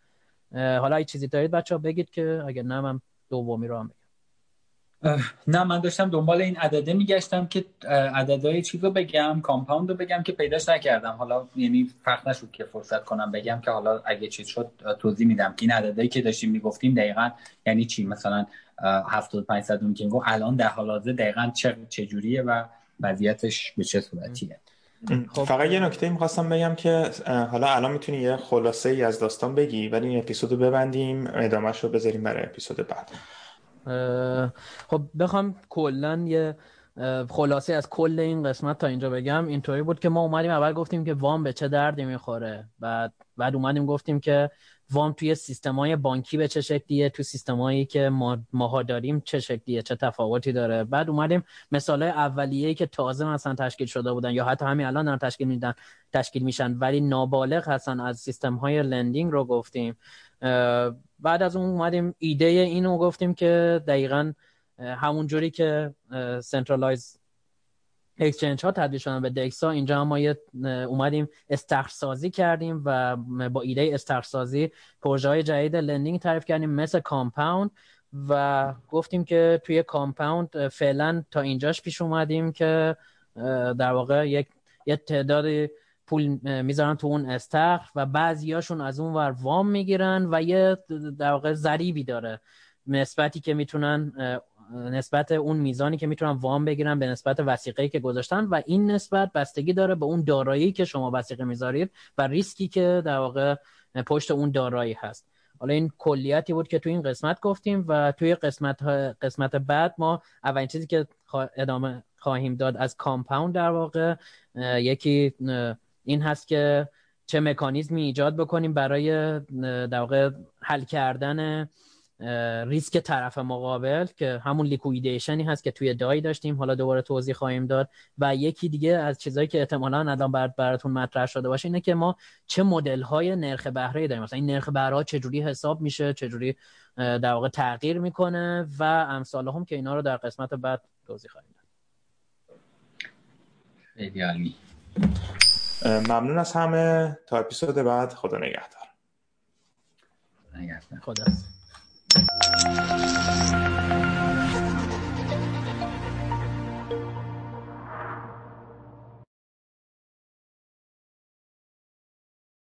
حالا یه چیزی دارید بچه ها بگید، که اگر نه من دومی رو هم بگم. نه من داشتم دنبال این عدده میگشتم که عددهای چی رو بگم، کامپاوند رو بگم که پیداش نکردم. حالا یعنی فرق نشود که فرصت کنم بگم که حالا اگه چیز شد توضیح میدم که این عددهایی که داشتیم میگفتیم دقیقاً یعنی چی. مثلا هفتاد و پنج صدوم که میگم الان در حال حاضر دقیقاً چه چجوریه و وضعیتش به چه صورتیه. خب. فقط یه نکته می‌خواستم بگم که حالا الان میتونی یه خلاصه ای از داستان بگی، ولی این اپیزودو ببندیم، ادامه‌شو بذاریم برای اپیزود بعد. خب بخوام کلاً یه خلاصه از کل این قسمت تا اینجا بگم، اینطوری بود که ما اومدیم اول گفتیم که وام به چه دردی میخوره، بعد بعد اومدیم گفتیم که وام توی سیستم‌های بانکی به چه شکلیه، تو سیستمایی که ما ماها داریم چه شکلیه، چه تفاوتی داره. بعد اومدیم مثالای اولیه‌ای که تازه مثلا تشکیل شده بودن یا حتی همین الان دارن تشکیل میدن تشکیل میشن ولی نابالغ هستن از سیستم‌های لندینگ رو گفتیم. بعد از اون اومدیم ایده اینو گفتیم که دقیقاً همون جوری که سنترالایز اکسچنج ها تبدیل شدن به دکس ها، اینجا هم ما اومدیم استخرسازی کردیم و با ایده استخرسازی پروژه های جدید لندینگ تعریف کردیم مثل کامپاوند، و گفتیم که توی کامپاوند فعلا تا اینجاش پیش اومدیم که در واقع یک یه تعداد پول میذارن تو اون استخر و بعضیاشون از اون ور وام میگیرن و یه در واقع ضریبی داره نسبتی که میتونن نسبت اون میزانی که میتونن وام بگیرن به نسبت وثیقه‌ای که گذاشتن، و این نسبت بستگی داره به اون دارایی که شما وثیقه میذارید و ریسکی که در واقع پشت اون دارایی هست. حالا این کلیاتی بود که توی این قسمت گفتیم، و توی قسمت قسمت بعد ما اولین چیزی که ادامه خواهیم داد از کامپاوند در واقع یکی این هست که چه مکانیزمی ایجاد بکنیم برای در واقع حل کردن ریسک طرف مقابل، که همون لیکویدیشنی هست که توی دای داشتیم، حالا دوباره توضیح خواهیم داد. و یکی دیگه از چیزایی که احتمالاً الان براتون مطرح شده باشه اینه که ما چه مدل‌های نرخ بهره داریم، مثلا این نرخ بهره چجوری حساب میشه، چجوری در واقع تغییر میکنه و امثال هم، که اینا رو در قسمت بعد توضیح خواهیم داد. خیلی عالی، ممنون از همه، تا اپیزود بعد، خدا نگهدار. خدا نگهدار. خدا Thank you.